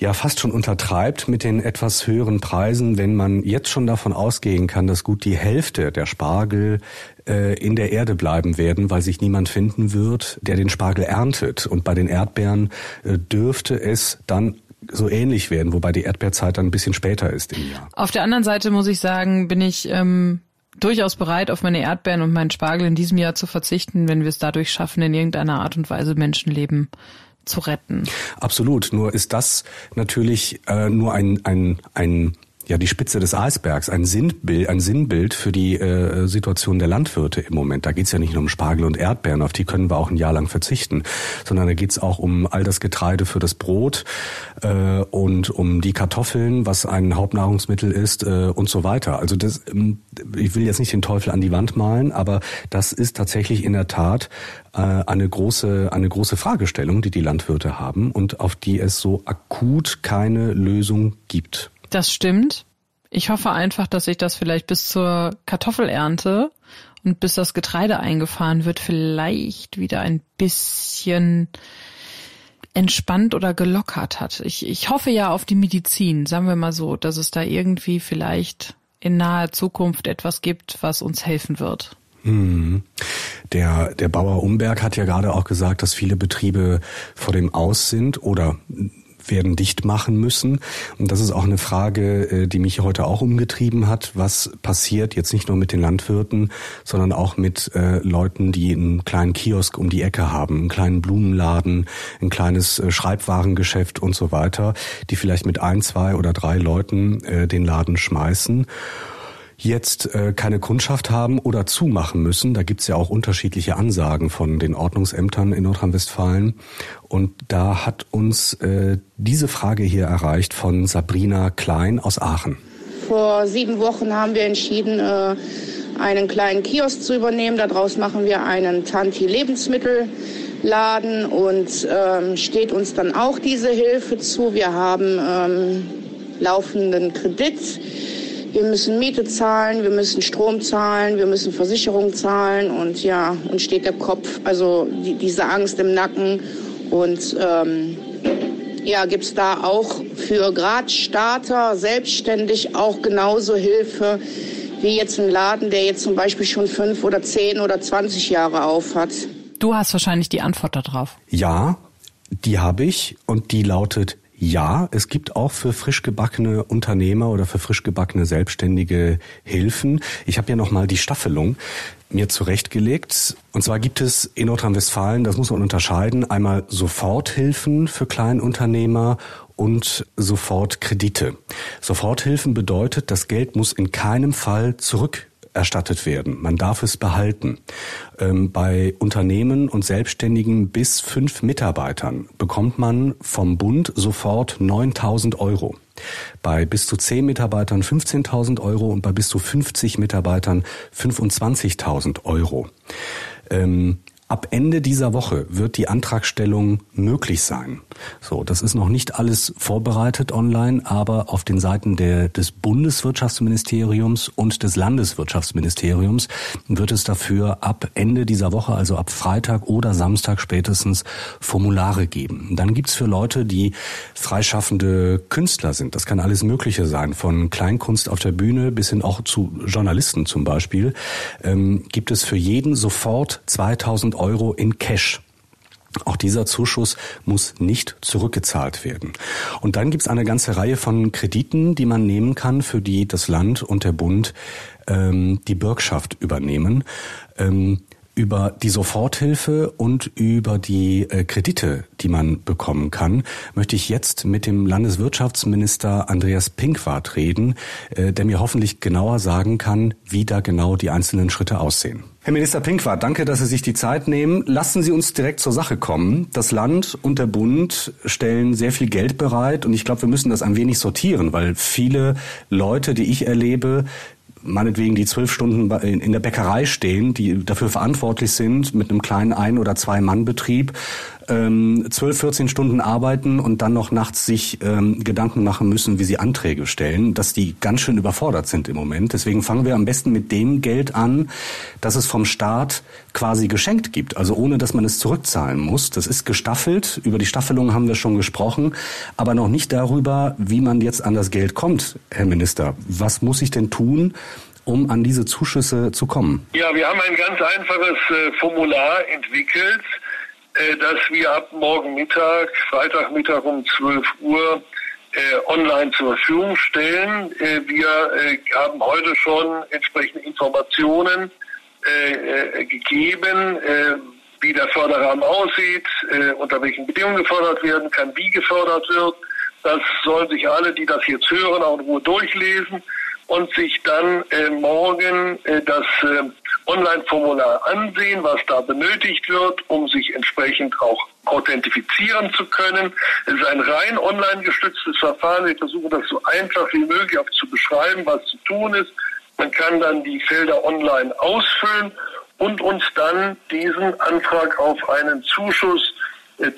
ja fast schon untertreibt mit den etwas höheren Preisen, wenn man jetzt schon davon ausgehen kann, dass gut die Hälfte der Spargel in der Erde bleiben werden, weil sich niemand finden wird, der den Spargel erntet. Und bei den Erdbeeren dürfte es dann so ähnlich werden, wobei die Erdbeerzeit dann ein bisschen später ist im Jahr. Auf der anderen Seite muss ich sagen, bin ich durchaus bereit, auf meine Erdbeeren und meinen Spargel in diesem Jahr zu verzichten, wenn wir es dadurch schaffen, in irgendeiner Art und Weise Menschenleben zu retten. Absolut. Nur ist das natürlich nur ein ja die Spitze des Eisbergs, ein Sinnbild für die Situation der Landwirte im Moment. Da geht's ja nicht nur um Spargel und Erdbeeren, auf die können wir auch ein Jahr lang verzichten, sondern da geht's auch um all das Getreide für das Brot und um die Kartoffeln, was ein Hauptnahrungsmittel ist und so weiter. Also das, ich will jetzt nicht den Teufel an die Wand malen, aber das ist tatsächlich in der Tat eine große Fragestellung, die die Landwirte haben und auf die es so akut keine Lösung gibt. Das stimmt. Ich hoffe einfach, dass sich das vielleicht bis zur Kartoffelernte und bis das Getreide eingefahren wird, vielleicht wieder ein bisschen entspannt oder gelockert hat. Ich hoffe ja auf die Medizin, sagen wir mal so, dass es da irgendwie vielleicht in naher Zukunft etwas gibt, was uns helfen wird. Der Bauer Umberg hat ja gerade auch gesagt, dass viele Betriebe vor dem Aus sind oder werden dicht machen müssen. Und das ist auch eine Frage, die mich heute auch umgetrieben hat. Was passiert jetzt nicht nur mit den Landwirten, sondern auch mit Leuten, die einen kleinen Kiosk um die Ecke haben, einen kleinen Blumenladen, ein kleines Schreibwarengeschäft und so weiter, die vielleicht mit 1, 2 oder 3 Leuten den Laden schmeißen, jetzt keine Kundschaft haben oder zumachen müssen. Da gibt's ja auch unterschiedliche Ansagen von den Ordnungsämtern in Nordrhein-Westfalen. Und da hat uns diese Frage hier erreicht von Sabrina Klein aus Aachen. Vor 7 Wochen haben wir entschieden, einen kleinen Kiosk zu übernehmen. Daraus machen wir einen Tanti-Lebensmittelladen und steht uns dann auch diese Hilfe zu. Wir haben laufenden Kredit. Wir müssen Miete zahlen, wir müssen Strom zahlen, wir müssen Versicherung zahlen und ja, uns steht der Kopf, also diese Angst im Nacken. Und gibt's da auch für gerade Starter selbstständig auch genauso Hilfe wie jetzt ein Laden, der jetzt zum Beispiel schon 5 oder 10 oder 20 Jahre auf hat? Du hast wahrscheinlich die Antwort darauf. Ja, die habe ich und die lautet: Ja, es gibt auch für frisch gebackene Unternehmer oder für frisch gebackene Selbstständige Hilfen. Ich habe ja nochmal die Staffelung mir zurechtgelegt. Und zwar gibt es in Nordrhein-Westfalen, das muss man unterscheiden, einmal Soforthilfen für Kleinunternehmer und Sofortkredite. Soforthilfen bedeutet, das Geld muss in keinem Fall zurückerstattet werden. Man darf es behalten. Bei Unternehmen und Selbstständigen bis 5 Mitarbeitern bekommt man vom Bund sofort 9.000 Euro. Bei bis zu 10 Mitarbeitern 15.000 Euro und bei bis zu 50 Mitarbeitern 25.000 Euro. Ab Ende dieser Woche wird die Antragstellung möglich sein. So, das ist noch nicht alles vorbereitet online, aber auf den Seiten des Bundeswirtschaftsministeriums und des Landeswirtschaftsministeriums wird es dafür ab Ende dieser Woche, also ab Freitag oder Samstag spätestens, Formulare geben. Dann gibt's für Leute, die freischaffende Künstler sind, das kann alles Mögliche sein, von Kleinkunst auf der Bühne bis hin auch zu Journalisten zum Beispiel, gibt es für jeden sofort 2.000 Euro in Cash. Auch dieser Zuschuss muss nicht zurückgezahlt werden. Und dann gibt es eine ganze Reihe von Krediten, die man nehmen kann, für die das Land und der Bund die Bürgschaft übernehmen. Über die Soforthilfe und über die Kredite, die man bekommen kann, möchte ich jetzt mit dem Landeswirtschaftsminister Andreas Pinkwart reden, der mir hoffentlich genauer sagen kann, wie da genau die einzelnen Schritte aussehen. Herr Minister Pinkwart, danke, dass Sie sich die Zeit nehmen. Lassen Sie uns direkt zur Sache kommen. Das Land und der Bund stellen sehr viel Geld bereit und ich glaube, wir müssen das ein wenig sortieren, weil viele Leute, die ich erlebe, meinetwegen die 12 Stunden in der Bäckerei stehen, die dafür verantwortlich sind, mit einem kleinen 1- oder 2-Mann-Betrieb, 12, 14 Stunden arbeiten und dann noch nachts sich Gedanken machen müssen, wie sie Anträge stellen, dass die ganz schön überfordert sind im Moment. Deswegen fangen wir am besten mit dem Geld an, das es vom Staat quasi geschenkt gibt, also ohne, dass man es zurückzahlen muss. Das ist gestaffelt, über die Staffelung haben wir schon gesprochen, aber noch nicht darüber, wie man jetzt an das Geld kommt, Herr Minister. Was muss ich denn tun, um an diese Zuschüsse zu kommen? Ja, wir haben ein ganz einfaches Formular entwickelt, dass wir ab morgen Mittag, Freitagmittag um 12 Uhr online zur Verfügung stellen. Wir haben heute schon entsprechende Informationen gegeben, wie der Förderrahmen aussieht, unter welchen Bedingungen gefördert werden kann, wie gefördert wird. Das sollen sich alle, die das jetzt hören, auch in Ruhe durchlesen und sich dann morgen das Online-Formular ansehen, was da benötigt wird, um sich entsprechend auch authentifizieren zu können. Es ist ein rein online gestütztes Verfahren. Wir versuchen das so einfach wie möglich auch zu beschreiben, was zu tun ist. Man kann dann die Felder online ausfüllen und uns dann diesen Antrag auf einen Zuschuss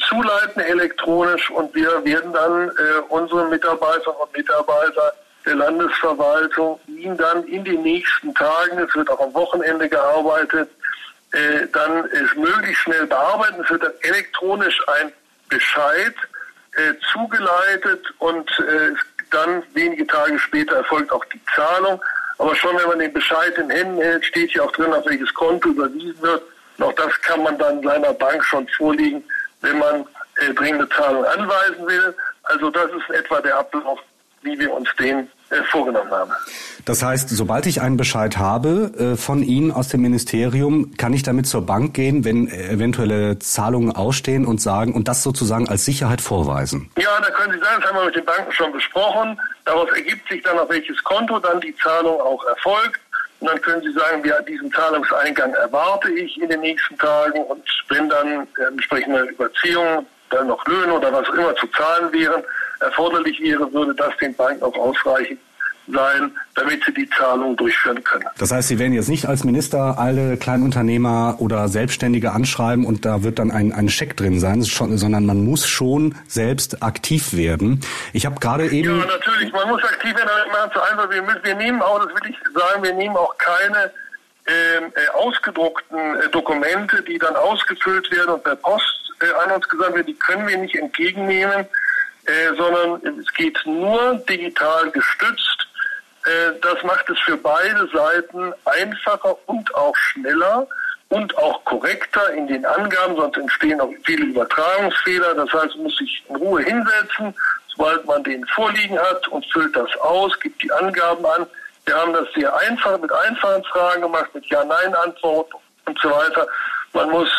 zuleiten elektronisch, und wir werden dann unsere Mitarbeiterinnen und Mitarbeiter der Landesverwaltung ihn dann in den nächsten Tagen, es wird auch am Wochenende gearbeitet, dann es möglichst schnell bearbeiten. Es wird dann elektronisch ein Bescheid zugeleitet und dann wenige Tage später erfolgt auch die Zahlung. Aber schon wenn man den Bescheid in Händen hält, steht hier auch drin, auf welches Konto überwiesen wird. Und auch das kann man dann seiner Bank schon vorlegen, wenn man dringende Zahlung anweisen will. Also das ist etwa der Ablauf, wie wir uns den vorgenommen haben. Das heißt, sobald ich einen Bescheid habe von Ihnen aus dem Ministerium, kann ich damit zur Bank gehen, wenn eventuelle Zahlungen ausstehen, und sagen und das sozusagen als Sicherheit vorweisen? Ja, da können Sie sagen, das haben wir mit den Banken schon besprochen. Daraus ergibt sich dann, auf welches Konto dann die Zahlung auch erfolgt. Und dann können Sie sagen, ja, diesen Zahlungseingang erwarte ich in den nächsten Tagen, und wenn dann entsprechende Überziehungen, dann noch Löhne oder was immer zu zahlen wären, erforderlich wäre, würde das den Banken auch ausreichend sein, damit sie die Zahlung durchführen können. Das heißt, Sie werden jetzt nicht als Minister alle Kleinunternehmer oder Selbstständige anschreiben und da wird dann ein Scheck drin sein, sondern man muss schon selbst aktiv werden. Ich habe gerade eben... Ja, natürlich, man muss aktiv werden, aber man hat so einfach, wir nehmen auch, das will ich sagen, wir nehmen auch keine ausgedruckten Dokumente, die dann ausgefüllt werden und per Post an uns gesandt werden, die können wir nicht entgegennehmen, sondern es geht nur digital gestützt. Das macht es für beide Seiten einfacher und auch schneller und auch korrekter in den Angaben, sonst entstehen auch viele Übertragungsfehler. Das heißt, man muss sich in Ruhe hinsetzen, sobald man den vorliegen hat, und füllt das aus, gibt die Angaben an. Wir haben das sehr einfach mit einfachen Fragen gemacht, mit Ja-Nein-Antworten und so weiter. Man muss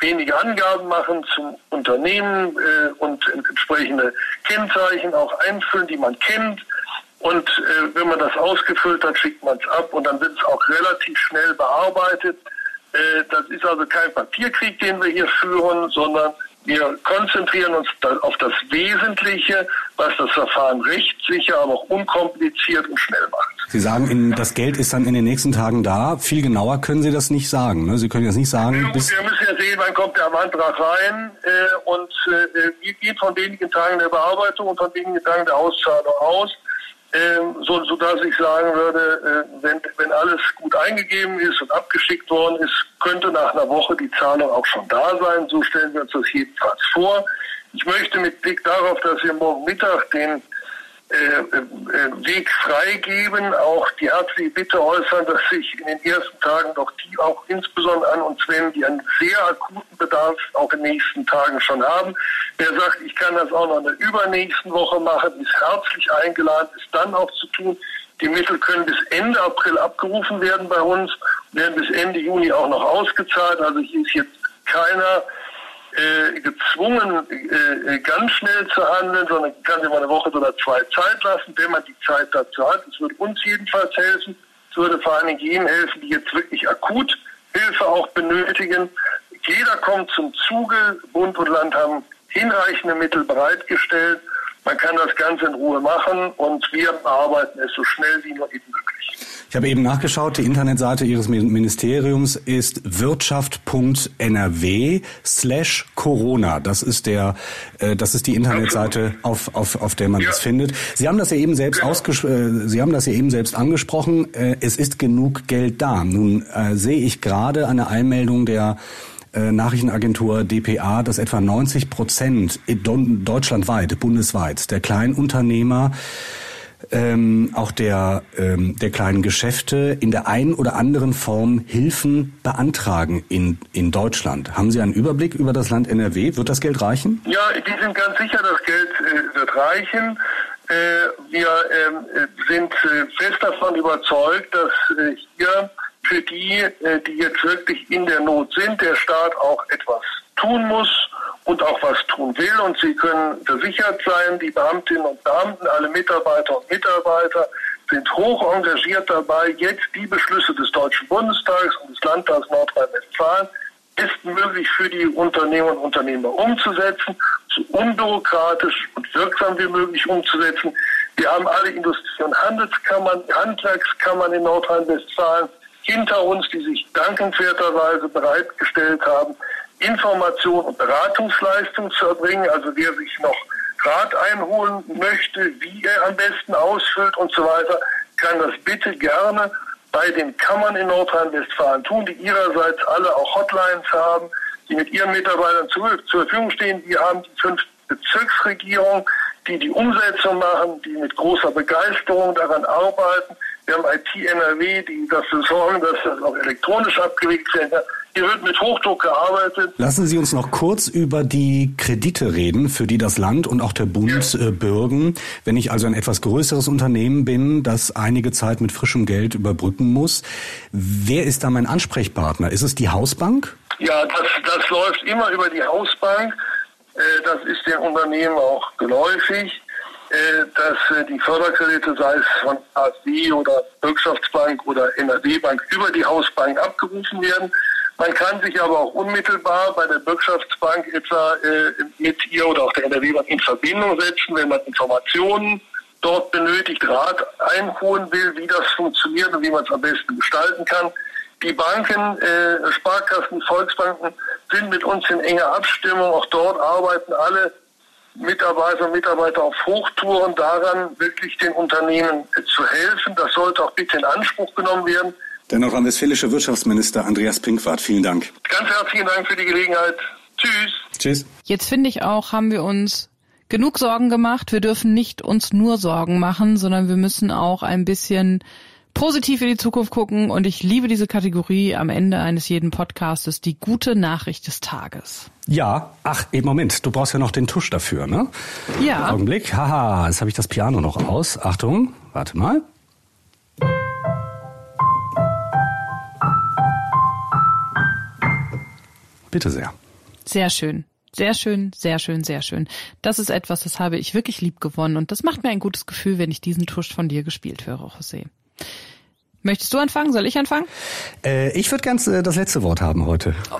wenige Angaben machen zum Unternehmen und entsprechende Kennzeichen auch einfüllen, die man kennt. Und wenn man das ausgefüllt hat, schickt man es ab, und dann wird es auch relativ schnell bearbeitet. Das ist also kein Papierkrieg, den wir hier führen, sondern wir konzentrieren uns auf das Wesentliche, was das Verfahren rechtssicher, aber auch unkompliziert und schnell macht. Sie sagen, das Geld ist dann in den nächsten Tagen da. Viel genauer können Sie das nicht sagen. Ne? Sie können jetzt nicht sagen... Ja, gut, wir müssen ja sehen, wann kommt der Antrag rein. Und wir gehen von wenigen Tagen der Bearbeitung und von wenigen Tagen der Auszahlung aus. Sodass ich sagen würde, wenn alles gut eingegeben ist und abgeschickt worden ist, könnte nach einer Woche die Zahlung auch schon da sein. So stellen wir uns das jedenfalls vor. Ich möchte mit Blick darauf, dass wir morgen Mittag den Weg freigeben, auch die herzliche Bitte äußern, dass sich in den ersten Tagen doch die auch insbesondere an uns wenden, die einen sehr akuten Bedarf auch in den nächsten Tagen schon haben. Wer sagt, ich kann das auch noch in der übernächsten Woche machen, ist herzlich eingeladen, ist dann auch zu tun. Die Mittel können bis Ende April abgerufen werden bei uns, werden bis Ende Juni auch noch ausgezahlt. Also hier ist jetzt keiner gezwungen, ganz schnell zu handeln, sondern kann sich mal eine Woche oder zwei Zeit lassen, wenn man die Zeit dazu hat. Es würde uns jedenfalls helfen. Es würde vor allen Dingen jenen helfen, die jetzt wirklich akut Hilfe auch benötigen. Jeder kommt zum Zuge. Bund und Land haben hinreichende Mittel bereitgestellt. Man kann das Ganze in Ruhe machen, und wir bearbeiten es so schnell wie nur eben möglich. Ich habe eben nachgeschaut, die Internetseite Ihres Ministeriums ist wirtschaft.nrw/corona. Das ist die Internetseite, auf der man das findet. Sie haben das ja eben selbst angesprochen. Es ist genug Geld da. Nun sehe ich gerade eine Einmeldung der Nachrichtenagentur dpa, dass etwa 90% deutschlandweit, bundesweit, der Kleinunternehmer, auch der kleinen Geschäfte in der einen oder anderen Form Hilfen beantragen in Deutschland. Haben Sie einen Überblick über das Land NRW? Wird das Geld reichen? Ja, die sind ganz sicher, das Geld wird reichen. Wir sind fest davon überzeugt, dass hier für die jetzt wirklich in der Not sind, der Staat auch etwas tun muss und auch was tun will. Und Sie können versichert sein, die Beamtinnen und Beamten, alle Mitarbeiter und Mitarbeiter sind hoch engagiert dabei, jetzt die Beschlüsse des Deutschen Bundestags und des Landtags Nordrhein-Westfalen bestmöglich für die Unternehmerinnen und Unternehmer umzusetzen, so unbürokratisch und wirksam wie möglich umzusetzen. Wir haben alle Industrie- und Handelskammern, Handwerkskammern in Nordrhein-Westfalen hinter uns, die sich dankenswerterweise bereitgestellt haben, Information und Beratungsleistung zu erbringen, also wer sich noch Rat einholen möchte, wie er am besten ausfüllt und so weiter, kann das bitte gerne bei den Kammern in Nordrhein-Westfalen tun, die ihrerseits alle auch Hotlines haben, die mit ihren Mitarbeitern zur Verfügung stehen. Wir haben die 5 Bezirksregierungen, die die Umsetzung machen, die mit großer Begeisterung daran arbeiten. Wir haben IT-NRW, die dafür sorgen, dass das auch elektronisch abgewickelt wird. Hier wird mit Hochdruck gearbeitet. Lassen Sie uns noch kurz über die Kredite reden, für die das Land und auch der Bund bürgen. Wenn ich also ein etwas größeres Unternehmen bin, das einige Zeit mit frischem Geld überbrücken muss, wer ist da mein Ansprechpartner? Ist es die Hausbank? Ja, das läuft immer über die Hausbank. Das ist den Unternehmen auch geläufig, dass die Förderkredite, sei es von KfW oder Wirtschaftsbank oder NRW-Bank, über die Hausbank abgerufen werden. Man kann sich aber auch unmittelbar bei der Wirtschaftsbank etwa mit ihr oder auch der NRW-Bank in Verbindung setzen, wenn man Informationen dort benötigt, Rat einholen will, wie das funktioniert und wie man es am besten gestalten kann. Die Banken, Sparkassen, Volksbanken sind mit uns in enger Abstimmung. Auch dort arbeiten alle Mitarbeiterinnen und Mitarbeiter auf Hochtouren daran, wirklich den Unternehmen zu helfen. Das sollte auch bitte in Anspruch genommen werden. Der nordrhein-westfälische Wirtschaftsminister Andreas Pinkwart, vielen Dank. Ganz herzlichen Dank für die Gelegenheit. Tschüss. Tschüss. Jetzt finde ich auch, haben wir uns genug Sorgen gemacht. Wir dürfen nicht uns nur Sorgen machen, sondern wir müssen auch ein bisschen positiv in die Zukunft gucken, und ich liebe diese Kategorie am Ende eines jeden Podcastes, die gute Nachricht des Tages. Ja, Moment, du brauchst ja noch den Tusch dafür, ne? Ja. Einen Augenblick, haha, jetzt habe ich das Piano noch aus. Achtung, warte mal. Bitte sehr. Sehr schön. Sehr schön, sehr schön, sehr schön. Das ist etwas, das habe ich wirklich lieb gewonnen, und das macht mir ein gutes Gefühl, wenn ich diesen Tusch von dir gespielt höre, José. Möchtest du anfangen? Soll ich anfangen? Ich würde ganz das letzte Wort haben heute. Oh.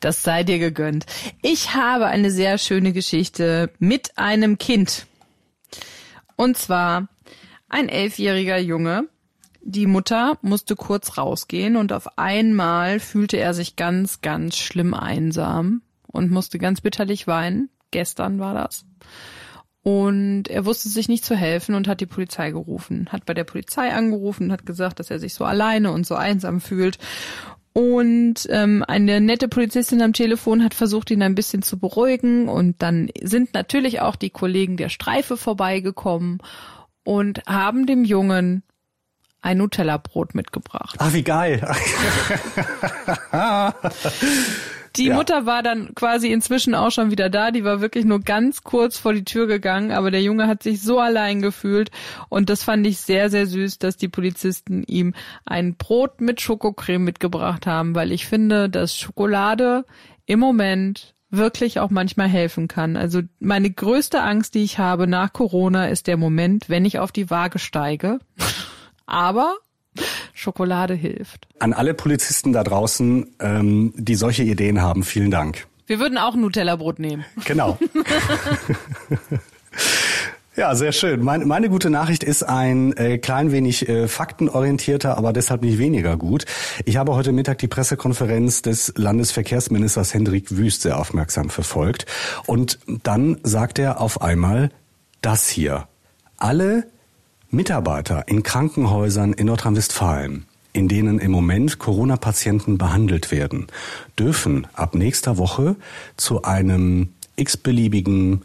Das sei dir gegönnt. Ich habe eine sehr schöne Geschichte mit einem Kind. Und zwar ein 11-jähriger Junge. Die Mutter musste kurz rausgehen und auf einmal fühlte er sich ganz, ganz schlimm einsam und musste ganz bitterlich weinen. Gestern war das. Und er wusste sich nicht zu helfen und hat die Polizei gerufen, hat bei der Polizei angerufen und hat gesagt, dass er sich so alleine und so einsam fühlt. Und eine nette Polizistin am Telefon hat versucht, ihn ein bisschen zu beruhigen. Und dann sind natürlich auch die Kollegen der Streife vorbeigekommen und haben dem Jungen ein Nutella-Brot mitgebracht. Ach, wie geil. Die Mutter war dann quasi inzwischen auch schon wieder da. Die war wirklich nur ganz kurz vor die Tür gegangen. Aber der Junge hat sich so allein gefühlt. Und das fand ich sehr, sehr süß, dass die Polizisten ihm ein Brot mit Schokocreme mitgebracht haben. Weil ich finde, dass Schokolade im Moment wirklich auch manchmal helfen kann. Also meine größte Angst, die ich habe nach Corona, ist der Moment, wenn ich auf die Waage steige. Aber Schokolade hilft. An alle Polizisten da draußen, die solche Ideen haben, vielen Dank. Wir würden auch ein Nutella-Brot nehmen. Genau. Ja, sehr schön. Meine gute Nachricht ist ein klein wenig faktenorientierter, aber deshalb nicht weniger gut. Ich habe heute Mittag die Pressekonferenz des Landesverkehrsministers Hendrik Wüst sehr aufmerksam verfolgt. Und dann sagt er auf einmal das hier. Alle Mitarbeiter in Krankenhäusern in Nordrhein-Westfalen, in denen im Moment Corona-Patienten behandelt werden, dürfen ab nächster Woche zu einem x-beliebigen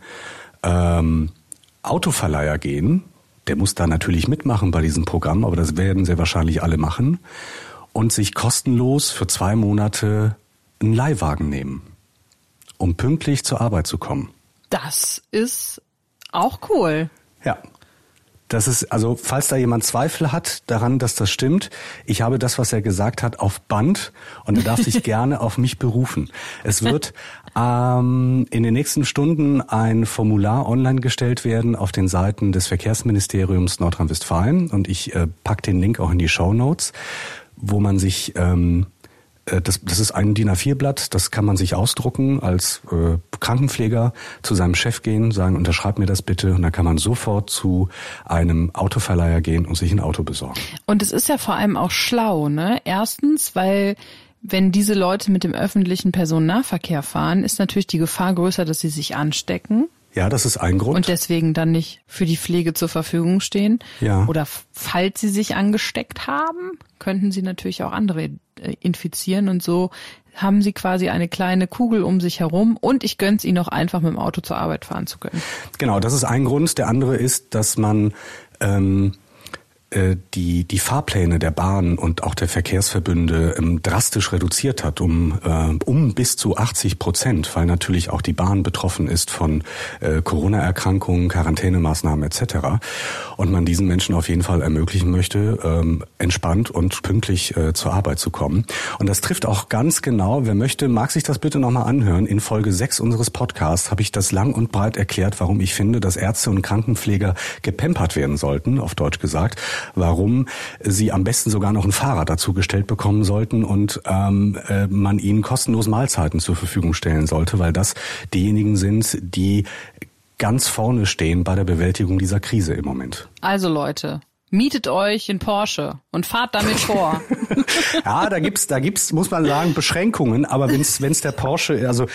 Autoverleiher gehen. Der muss da natürlich mitmachen bei diesem Programm, aber das werden sehr wahrscheinlich alle machen. Und sich kostenlos für 2 Monate einen Leihwagen nehmen, um pünktlich zur Arbeit zu kommen. Das ist auch cool. Ja. Das ist, also falls da jemand Zweifel hat daran, dass das stimmt, ich habe das, was er gesagt hat, auf Band und er darf sich gerne auf mich berufen. Es wird in den nächsten Stunden ein Formular online gestellt werden auf den Seiten des Verkehrsministeriums Nordrhein-Westfalen und ich packe den Link auch in die Shownotes, wo man sich... Das ist ein DIN A4-Blatt, das kann man sich ausdrucken als Krankenpfleger, zu seinem Chef gehen, sagen, unterschreib mir das bitte. Und dann kann man sofort zu einem Autoverleiher gehen und sich ein Auto besorgen. Und es ist ja vor allem auch schlau, ne? Erstens, weil wenn diese Leute mit dem öffentlichen Personennahverkehr fahren, ist natürlich die Gefahr größer, dass sie sich anstecken. Ja, das ist ein Grund. Und deswegen dann nicht für die Pflege zur Verfügung stehen. Ja. Oder falls sie sich angesteckt haben, könnten sie natürlich auch andere infizieren und so haben sie quasi eine kleine Kugel um sich herum und ich gönn's ihnen auch einfach mit dem Auto zur Arbeit fahren zu können. Genau, das ist ein Grund. Der andere ist, dass man die Fahrpläne der Bahn und auch der Verkehrsverbünde drastisch reduziert hat, um bis zu 80%, weil natürlich auch die Bahn betroffen ist von Corona-Erkrankungen, Quarantänemaßnahmen etc. Und man diesen Menschen auf jeden Fall ermöglichen möchte, entspannt und pünktlich zur Arbeit zu kommen. Und das trifft auch ganz genau, wer möchte, mag sich das bitte nochmal anhören. In Folge 6 unseres Podcasts habe ich das lang und breit erklärt, warum ich finde, dass Ärzte und Krankenpfleger gepampert werden sollten, auf Deutsch gesagt. Warum sie am besten sogar noch einen Fahrer dazu gestellt bekommen sollten und man ihnen kostenlos Mahlzeiten zur Verfügung stellen sollte, weil das diejenigen sind, die ganz vorne stehen bei der Bewältigung dieser Krise im Moment. Also Leute, mietet euch in Porsche und fahrt damit vor. Ja, da gibt's, muss man sagen, Beschränkungen. Aber wenn's der Porsche, also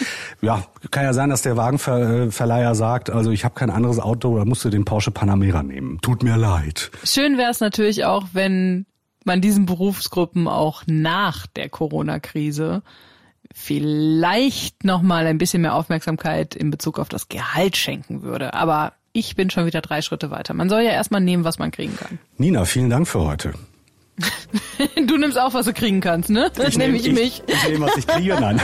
ja, kann ja sein, dass der Wagenverleiher sagt, also ich habe kein anderes Auto, da musst du den Porsche Panamera nehmen. Tut mir leid. Schön wäre es natürlich auch, wenn man diesen Berufsgruppen auch nach der Corona-Krise vielleicht nochmal ein bisschen mehr Aufmerksamkeit in Bezug auf das Gehalt schenken würde. Aber ich bin schon wieder 3 Schritte weiter. Man soll ja erstmal nehmen, was man kriegen kann. Nina, vielen Dank für heute. Du nimmst auch, was du kriegen kannst, ne? Das nehme ich mich. Ich nehme, was ich kriege, nein.